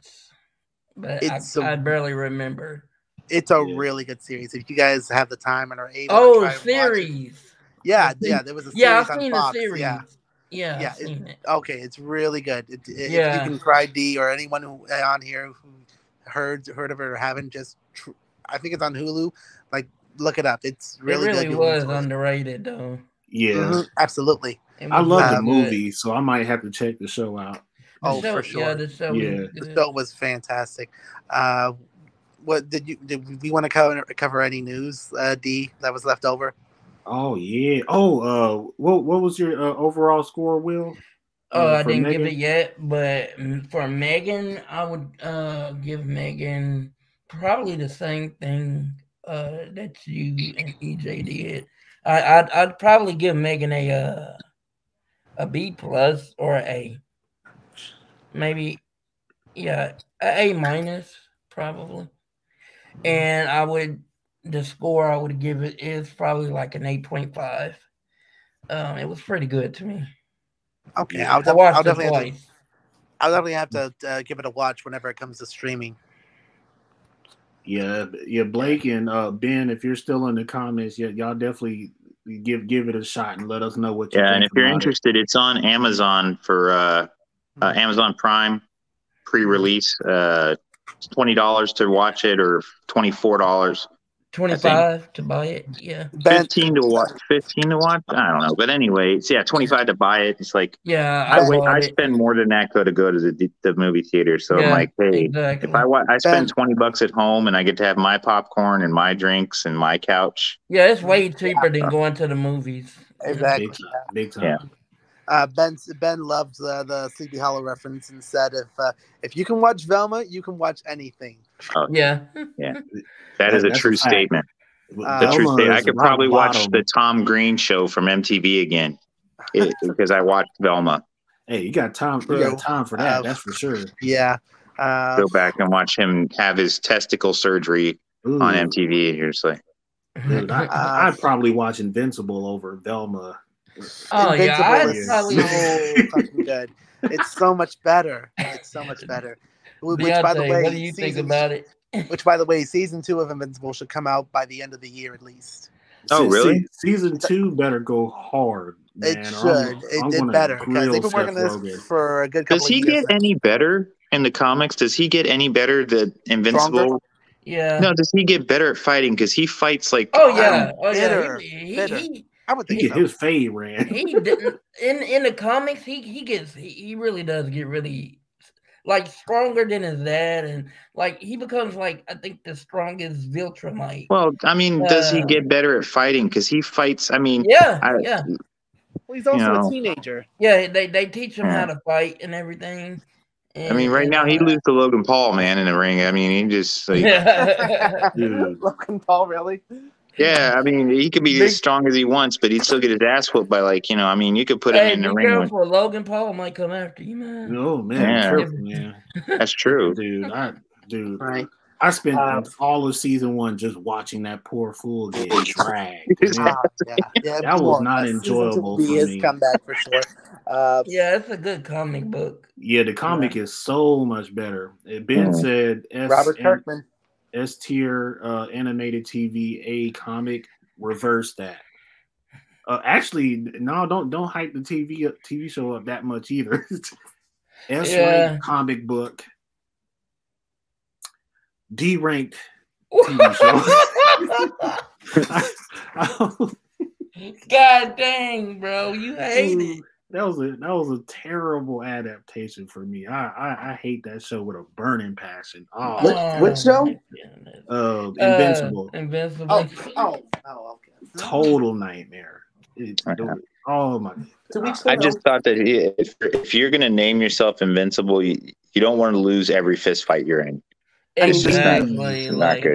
Once, but I barely remember. It's a really good series. If you guys have the time and are able, to series. Yeah, there was a series I've seen on Fox. Series. Yeah. Yeah, it's really good. If you can try D or anyone who on here who heard of it or haven't, I think it's on Hulu. Like, look it up. It's really good. It really was underrated, though. Yeah, mm-hmm. Absolutely. I love the movie, so I might have to check the show out. For sure. Yeah, the show was fantastic. What did we want to cover any news, D, that was left over? Oh yeah. Oh, what was your overall score, Will? I didn't give it yet, but for MTGAN, I would give MTGAN probably the same thing that you and EJ did. I'd probably give MTGAN a B+ or an A. Maybe, an A- probably, and I would. The score I would give it is probably like an 8.5. It was pretty good to me. Okay, I'll definitely have to give it a watch whenever it comes to streaming. Yeah, Blake and Ben, if you're still in the comments, y'all definitely give it a shot and let us know what you think. Yeah, and if you're interested, it's on Amazon for Amazon Prime pre-release. It's $20 to watch it or $24. 25 to buy it, yeah. 15 to watch. 15 to watch. I don't know, but anyway, it's 25 to buy it. It's like, I spend more than that to go to the movie theater. So I'm like, hey, exactly. If I spend $20 at home and I get to have my popcorn and my drinks and my couch. Yeah, it's way cheaper than going to the movies. Exactly. Big time. Yeah. Ben loved the Sleepy Hollow reference and said, "If you can watch Velma, you can watch anything." Oh, yeah. That's a true statement. I could probably watch the Tom Green show from MTV again because I watched Velma. Hey, you got time for that? That's for sure. Yeah. Go back and watch him have his testicle surgery on MTV. And you're just like, I'd probably watch Invincible over Velma. Oh, Invincible is so good. It's so much better. Which, by the way, what do you think about it? Which, by the way, season 2 of Invincible should come out by the end of the year at least. Oh, really? Season 2 better go hard. Man. It should. It did better because they've been working on this for a good couple of years. Does he get any better in the comics? Does he get any better than Invincible? Stronger? Yeah. No, does he get better at fighting? Because he fights like bitter. I would think his fade ran. He didn't in the comics. He really does get really like stronger than his dad, and like he becomes like I think the strongest Viltrumite. Well, I mean, does he get better at fighting? Because he fights. I mean, yeah. Well, he's also a teenager. Yeah, they teach him how to fight and everything. And, I mean, right now he loses to Logan Paul, man, in the ring. I mean, he just like Logan Paul, really. Yeah, I mean, he could be as strong as he wants, but he'd still get his ass whooped by, like, you know, I mean, you could put him in the ring. Careful, Logan Paul might come after you, man. Oh, man. Yeah. Yeah. That's true. Dude. Right. I spent all of season one just watching that poor fool get dragged. That was not enjoyable for me. His comeback for sure. It's a good comic book. Yeah, the comic is so much better. Ben said... Robert Kirkman. S-tier animated TV, A comic, reverse that. Actually, no, don't hype the TV show up that much either. S-ranked comic book, D-ranked TV show. God dang, bro, you hate it. That was a terrible adaptation for me. I hate that show with a burning passion. Oh, what show? Invincible. Invincible. Oh, okay. Total nightmare. Oh my God. I just thought that if you're gonna name yourself Invincible, you don't want to lose every fist fight you're in. Exactly. Like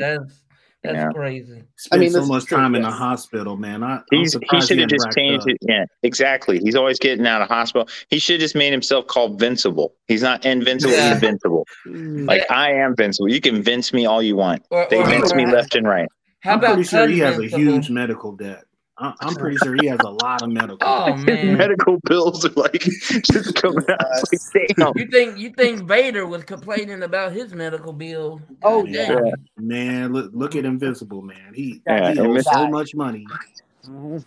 that's crazy. Spent so much time in the hospital, man. He should have just changed it. Yeah, exactly. He's always getting out of hospital. He should have just made himself called Vincible. He's not invincible. He's invincible. Like I am vincible. You can vince me all you want. They vince me left and right. I'm pretty sure he has a huge medical debt. I'm pretty sure he has a lot of medical. Oh man, medical bills are like just coming out. Like, damn. You think Vader was complaining about his medical bill? Oh damn, man! Look at Invincible, man. He owes so much money. Mm-hmm.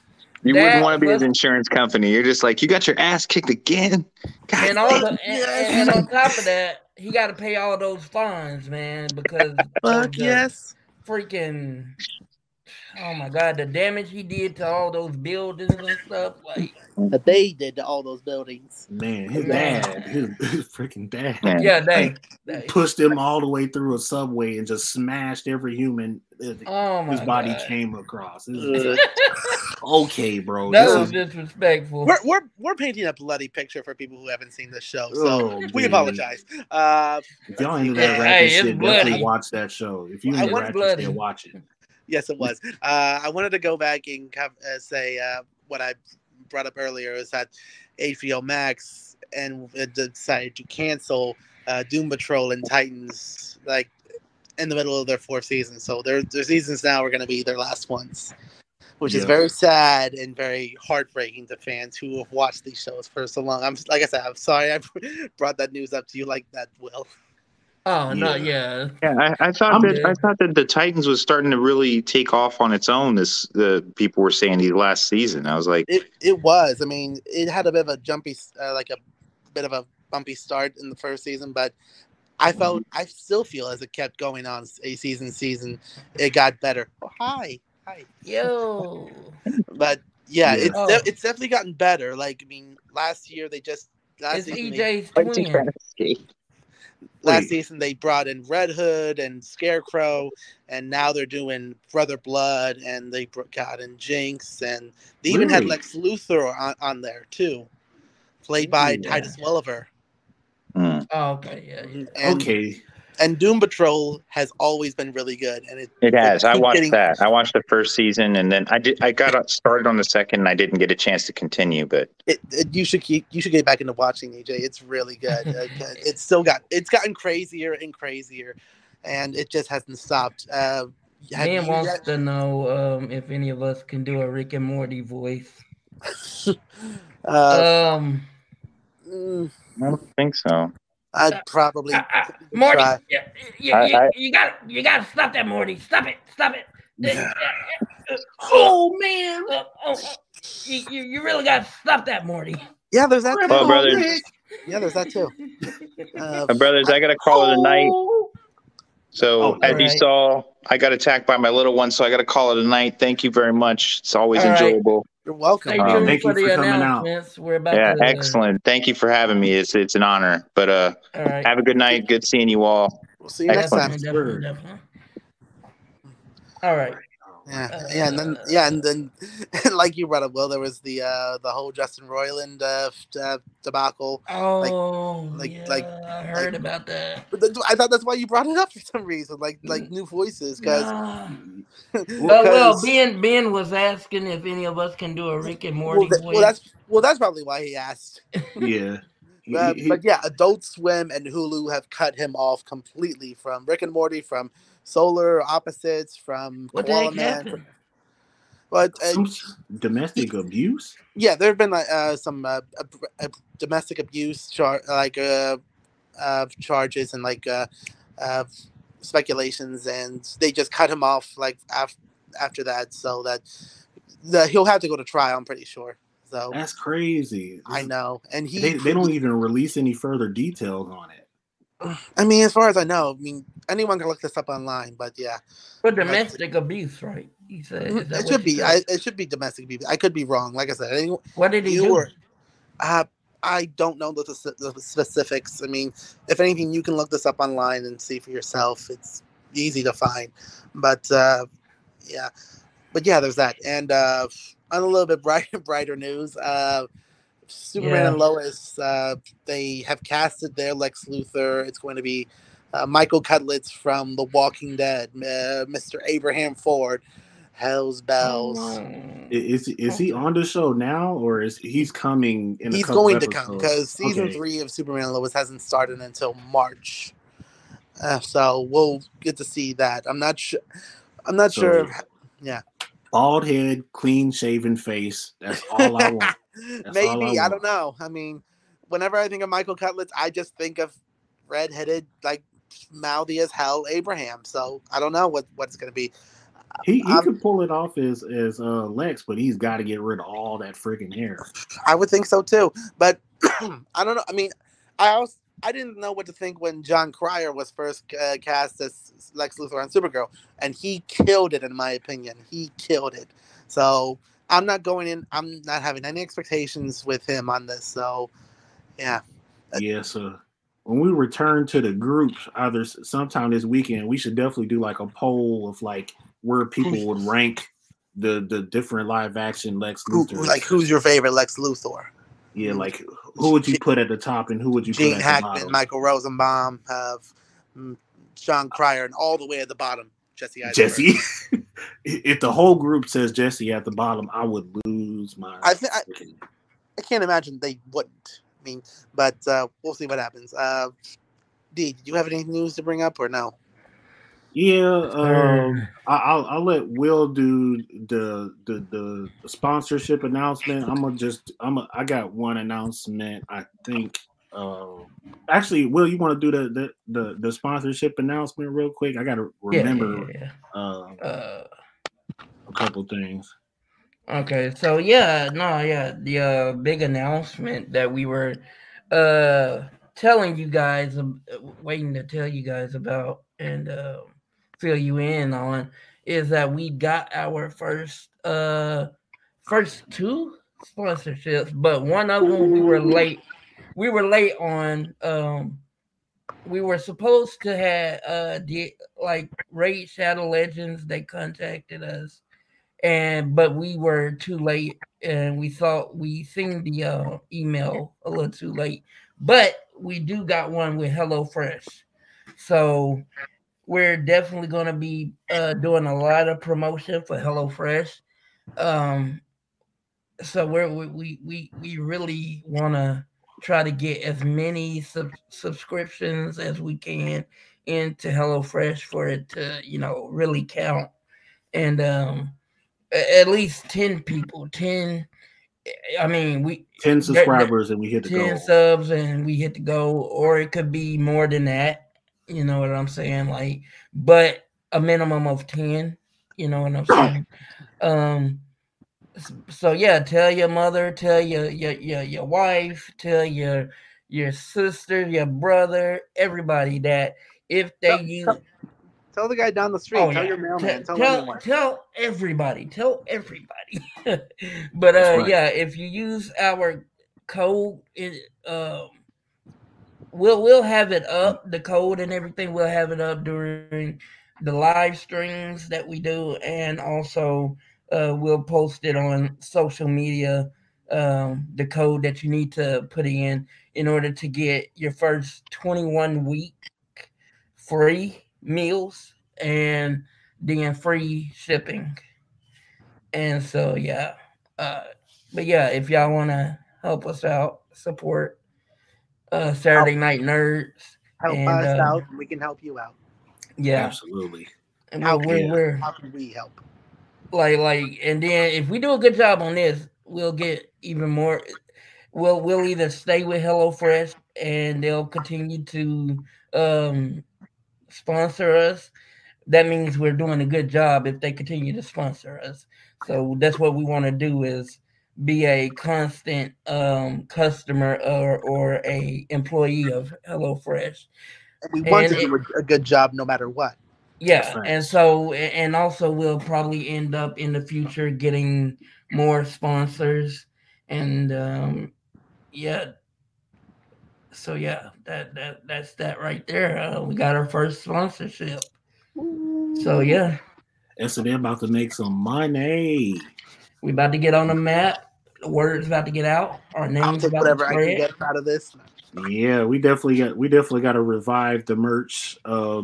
You wouldn't want to be his insurance company. You're just like, you got your ass kicked again. God and on top of that, he got to pay all those fines, man, because fuck yes, freaking. Oh my God! The damage he did to all those buildings and stuff, like that they did to all those buildings. Man, his freaking dad. Yeah, they pushed him all the way through a subway and just smashed every human his body came across. Okay, bro, that was disrespectful. We're painting a bloody picture for people who haven't seen this show, so we apologize. If y'all ain't that ratchet shit, definitely watch that show. If you ain't ratchet shit, watch it. Yes, it was. I wanted to go back and say what I brought up earlier is that HBO Max and decided to cancel Doom Patrol and Titans like in the middle of their fourth season. So their seasons now are going to be their last ones, which is very sad and very heartbreaking to fans who have watched these shows for so long. I'm sorry I brought that news up to you like that, Will. Oh no! Yeah, yeah. I thought that the Titans was starting to really take off on its own. People were saying the last season. I was like, it was. I mean, it had a bit of a bumpy start in the first season, but I still feel as it kept going on a season, it got better. Oh, hi, yo. But it's definitely gotten better. Like I mean, EJ's twin. Last season, they brought in Red Hood and Scarecrow, and now they're doing Brother Blood, and they got in Jinx, and they even had Lex Luthor on there, too, played by Titus Welliver. Oh, okay. Yeah. And Doom Patrol has always been really good. And it has. I watched that. I watched the first season, and then I got started on the second, and I didn't get a chance to continue. But you should get back into watching, AJ. It's really good. It's gotten crazier and crazier, and it just hasn't stopped. Dan wants to know if any of us can do a Rick and Morty voice. I don't think so. I'd probably Morty. Try. You gotta stop that, Morty. Stop it. Oh man, you really gotta stop that, Morty. Yeah, there's that. Oh, brothers. Yeah, there's that too. Brothers, I gotta call it a night. So as you saw, I got attacked by my little one, so I gotta call it a night. Thank you very much. It's always enjoyable. You're welcome. Thank you for coming out. We're about to... excellent. Thank you for having me. It's an honor. But right. Have a good night. Good seeing you all. We'll see you next time. Definitely. All right. And then like you brought up, Will, there was the whole Justin Roiland debacle. Oh, I heard about that. But I thought that's why you brought it up for some reason, like new voices, because. Well, Ben was asking if any of us can do a Rick and Morty voice. Well, that's probably why he asked. Yeah. But Adult Swim and Hulu have cut him off completely from Rick and Morty, from Solar Opposites, from Koala Man. Some domestic abuse? Yeah, there have been some domestic abuse charges and speculations, and they just cut him off after that, so that he'll have to go to trial, I'm pretty sure. So, that's crazy. I know, and they don't even release any further details on it. I mean, as far as I know, anyone can look this up online, but yeah. But domestic abuse, right? He said it should be. It should be domestic abuse. I could be wrong. Like I said, what did he do? I don't know the specifics. I mean, if anything, you can look this up online and see for yourself. It's easy to find, but there's that. And on a little bit brighter news. Superman and Lois, they have casted their Lex Luthor. It's going to be Michael Cutlets from The Walking Dead, Mr. Abraham Ford, Hell's Bells. Is he on the show now, or is he's coming? He's going to come, because season 3 of Superman and Lois hasn't started until March, so we'll get to see that. I'm not sure. Yeah. Bald head, clean shaven face. That's all I want. Maybe. I don't know. I mean, whenever I think of Michael Cutlets, I just think of redheaded, mouthy as hell Abraham. So I don't know what it's going to be. He could pull it off as Lex, but he's got to get rid of all that freaking hair. I would think so too. But I don't know. I mean, I didn't know what to think when John Cryer was first cast as Lex Luthor on Supergirl, and he killed it, in my opinion. He killed it. So I'm not going in. I'm not having any expectations with him on this. So, yeah. Yes, sir. When we return to the group, either sometime this weekend, we should definitely do a poll of where people would rank the different live action Lex Luthor. Who's your favorite Lex Luthor? Yeah, who would you put at the top, and who would you put at the bottom? Gene Hackman, Michael Rosenbaum, John Cryer, and all the way at the bottom, Jesse Eisenberg. Jesse? If the whole group says Jesse at the bottom, I would lose my... I can't imagine they wouldn't. I mean, but we'll see what happens. D, did you have any news to bring up, or no? Yeah, I'll let Will do the sponsorship announcement. I got one announcement, I think. Actually, Will, you want to do the sponsorship announcement real quick? I gotta remember a couple things. Okay, so the big announcement that we were telling you guys, waiting to tell you guys about, and fill you in on, is that we got our first two sponsorships, but one of them we were late on. We were supposed to have Raid Shadow Legends. They contacted us, but we were too late, and we seen the email a little too late, but we do got one with HelloFresh. So we're definitely going to be doing a lot of promotion for HelloFresh. So we really want to try to get as many subscriptions as we can into HelloFresh for it to, really count. And at least 10 people. I mean, 10 subscribers and we hit the goal. 10 subs and we hit the goal, or it could be more than that. You know what I'm saying? But a minimum of 10, you know what I'm saying? Tell your mother, tell your wife, tell your sister, your brother, everybody that if they use Tell the guy down the street. Oh, tell your mailman. Tell everybody. Tell everybody. But right. Yeah, if you use our code, we'll have it up. The code and everything, we'll have it up during the live streams that we do, and also we'll post it on social media. The code that you need to put in order to get your first 21-week free meals and then free shipping. And so yeah, but yeah, if y'all want to help us out, support Saturday Night Nerds, help us out. We can help you out. Yeah, absolutely. And how can we help? Like, and then if we do a good job on this, we'll get even more. We'll either stay with HelloFresh and they'll continue to sponsor us. That means we're doing a good job if they continue to sponsor us. So that's what we want to do, is be a constant customer or a employee of HelloFresh. We want to do a good job no matter what. Yeah, right. And so, and also we'll probably end up in the future getting more sponsors, and yeah. So yeah, that's that right there. We got our first sponsorship. So yeah. And so they're about to make some money. We about to get on the map. The word's about to get out. Our name's about to spread. Whatever I can get out of this. Yeah, we definitely got to revive the merch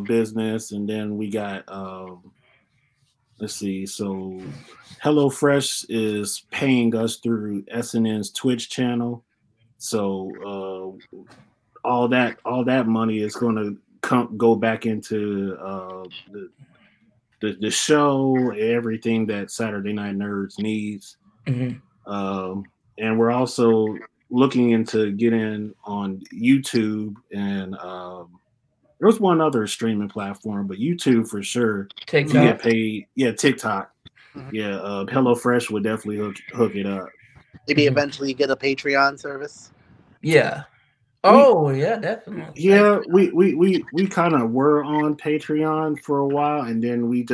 business, and then we got let's see. So HelloFresh is paying us through SNN's Twitch channel. So all that money is going to go back into the show, everything that Saturday Night Nerds needs. Mm-hmm. And we're also looking into getting on YouTube, and there was one other streaming platform, but YouTube for sure. TikTok. You get paid. Yeah, TikTok. Mm-hmm. Yeah, HelloFresh would definitely hook it up. Maybe eventually get a Patreon service. Yeah. Oh, yeah, definitely. Yeah, we kind of were on Patreon for a while, and then we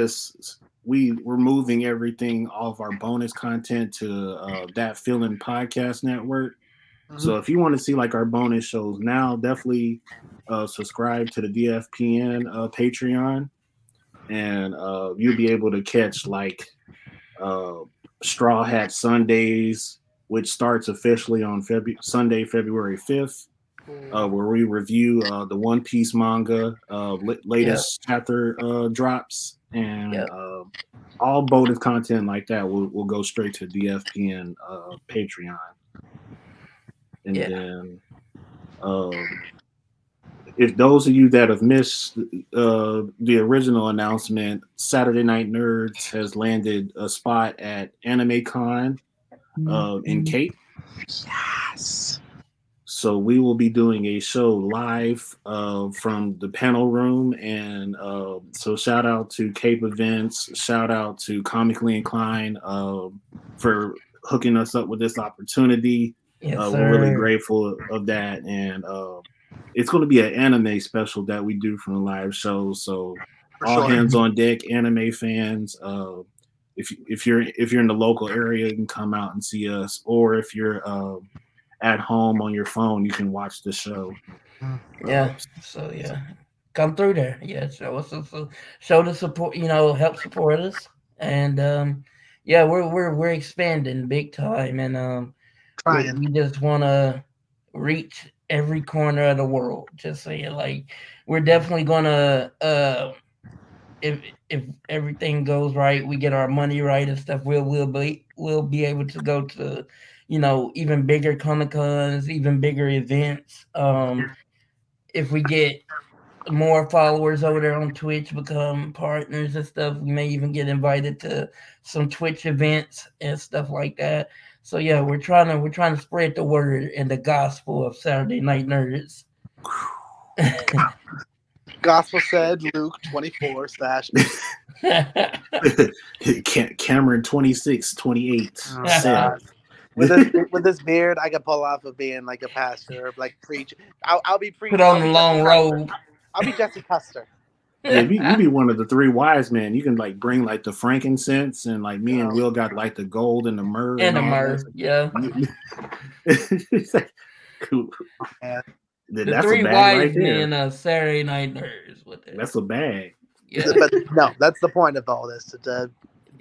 were moving everything off our bonus content to That Feeling Podcast Network. Mm-hmm. So if you want to see like our bonus shows now, definitely subscribe to the DFPN Patreon, and you'll be able to catch like Straw Hat Sundays, which starts officially on Sunday, February 5th, where we review the One Piece manga, latest chapter drops, and all bonus content like that will go straight to DFPN Patreon. And then if those of you that have missed the original announcement, Saturday Night Nerds has landed a spot at AnimeCon in Cape. Yes. So we will be doing a show live from the panel room. And so shout out to Cape Events. Shout out to Comically Inclined for hooking us up with this opportunity. Yes, we're really grateful of that. And it's going to be an anime special that we do from the live show. So all hands on deck, anime fans. If you're in the local area, you can come out and see us. Or if you're at home on your phone, you can watch the show. Yeah. So yeah, come through there. Yeah, show the support. You know, help support us. And yeah, we're expanding big time. And we just want to reach every corner of the world. Just saying, like, we're definitely gonna if everything goes right, we get our money right and stuff, we'll be able to go to, you know, even bigger Comic Cons, even bigger events. If we get more followers over there on Twitch, become partners and stuff, we may even get invited to some Twitch events and stuff like that. So yeah, we're trying to spread the word and the gospel of Saturday Night Nerds. Gospel said Luke 24 / Cameron 26:28. Oh, said. With this beard, I could pull off of being like a pastor, like preach. I'll be preaching. Put on the long robe. I'll be Jesse Custer. Hey, you be one of the three wise men. You can like bring like the frankincense, and like me and Will got like the gold and the myrrh. Yeah. It's like, cool. The three wise men are Saturday Night Nerds with it. That's a bag. Yeah. But no, that's the point of all this, to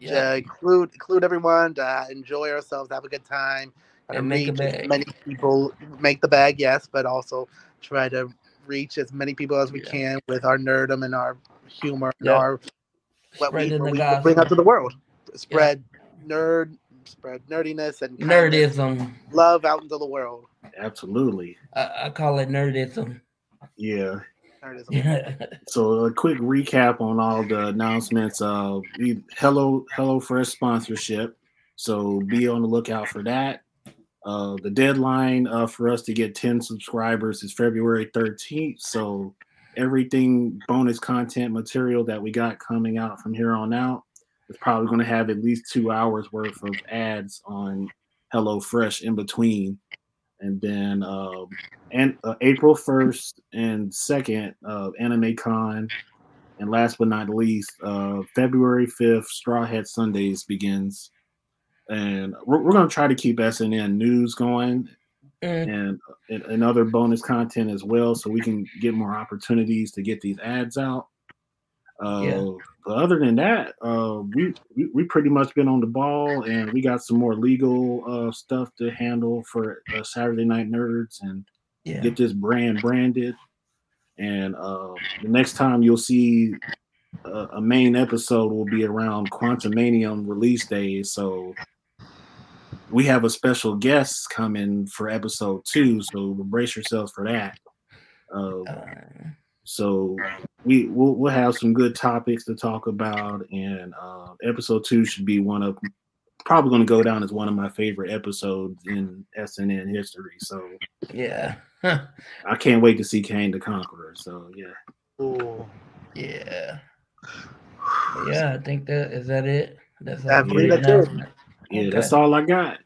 include everyone, to enjoy ourselves, have a good time, and make reach as many people, make the bag, yes, but also try to reach as many people as we can with our nerdom and our humor and our what we bring out to the world. Spread spread nerdiness and nerdism, love out into the world. Absolutely. I call it nerdism. Yeah. So a quick recap on all the announcements. Hello Fresh sponsorship. So be on the lookout for that. The deadline for us to get 10 subscribers is February 13th. So everything bonus content material that we got coming out from here on out is probably going to have at least 2 hours worth of ads on Hello Fresh in between. And then April 1st and 2nd, Anime Con. And last but not least, February 5th, Straw Hat Sundays begins. And we're going to try to keep SNN news going and other bonus content as well, so we can get more opportunities to get these ads out. But other than that, we pretty much been on the ball, and we got some more legal stuff to handle for Saturday Night Nerds and get this brand branded. And the next time you'll see a main episode will be around Quantumanium release day. So we have a special guest coming for episode 2. So brace yourselves for that. So we'll have some good topics to talk about, and episode 2 should be probably going to go down as one of my favorite episodes in SNN history. So I can't wait to see Kane the Conqueror. So I think that is it. That's all I got.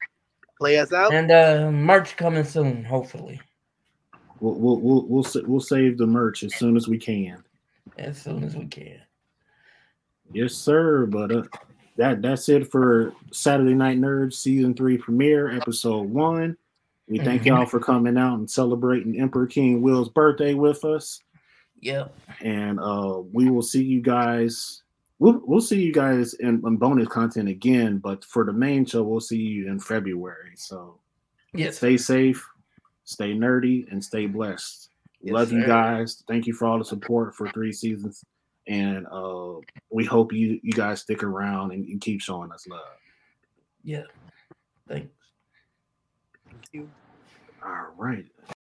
Play us out, and merch coming soon, hopefully. We'll save the merch as soon as we can. Yes, sir. But that's it for Saturday Night Nerds Season 3 premiere, Episode 1. We thank y'all for coming out and celebrating Emperor King Will's birthday with us. Yep. And we will see you guys. We'll see you guys in bonus content again. But for the main show, we'll see you in February. So stay safe. Stay nerdy and stay blessed. Love you guys. Thank you for all the support for 3 seasons. And we hope you guys stick around and keep showing us love. Yeah. Thanks. Thank you. All right.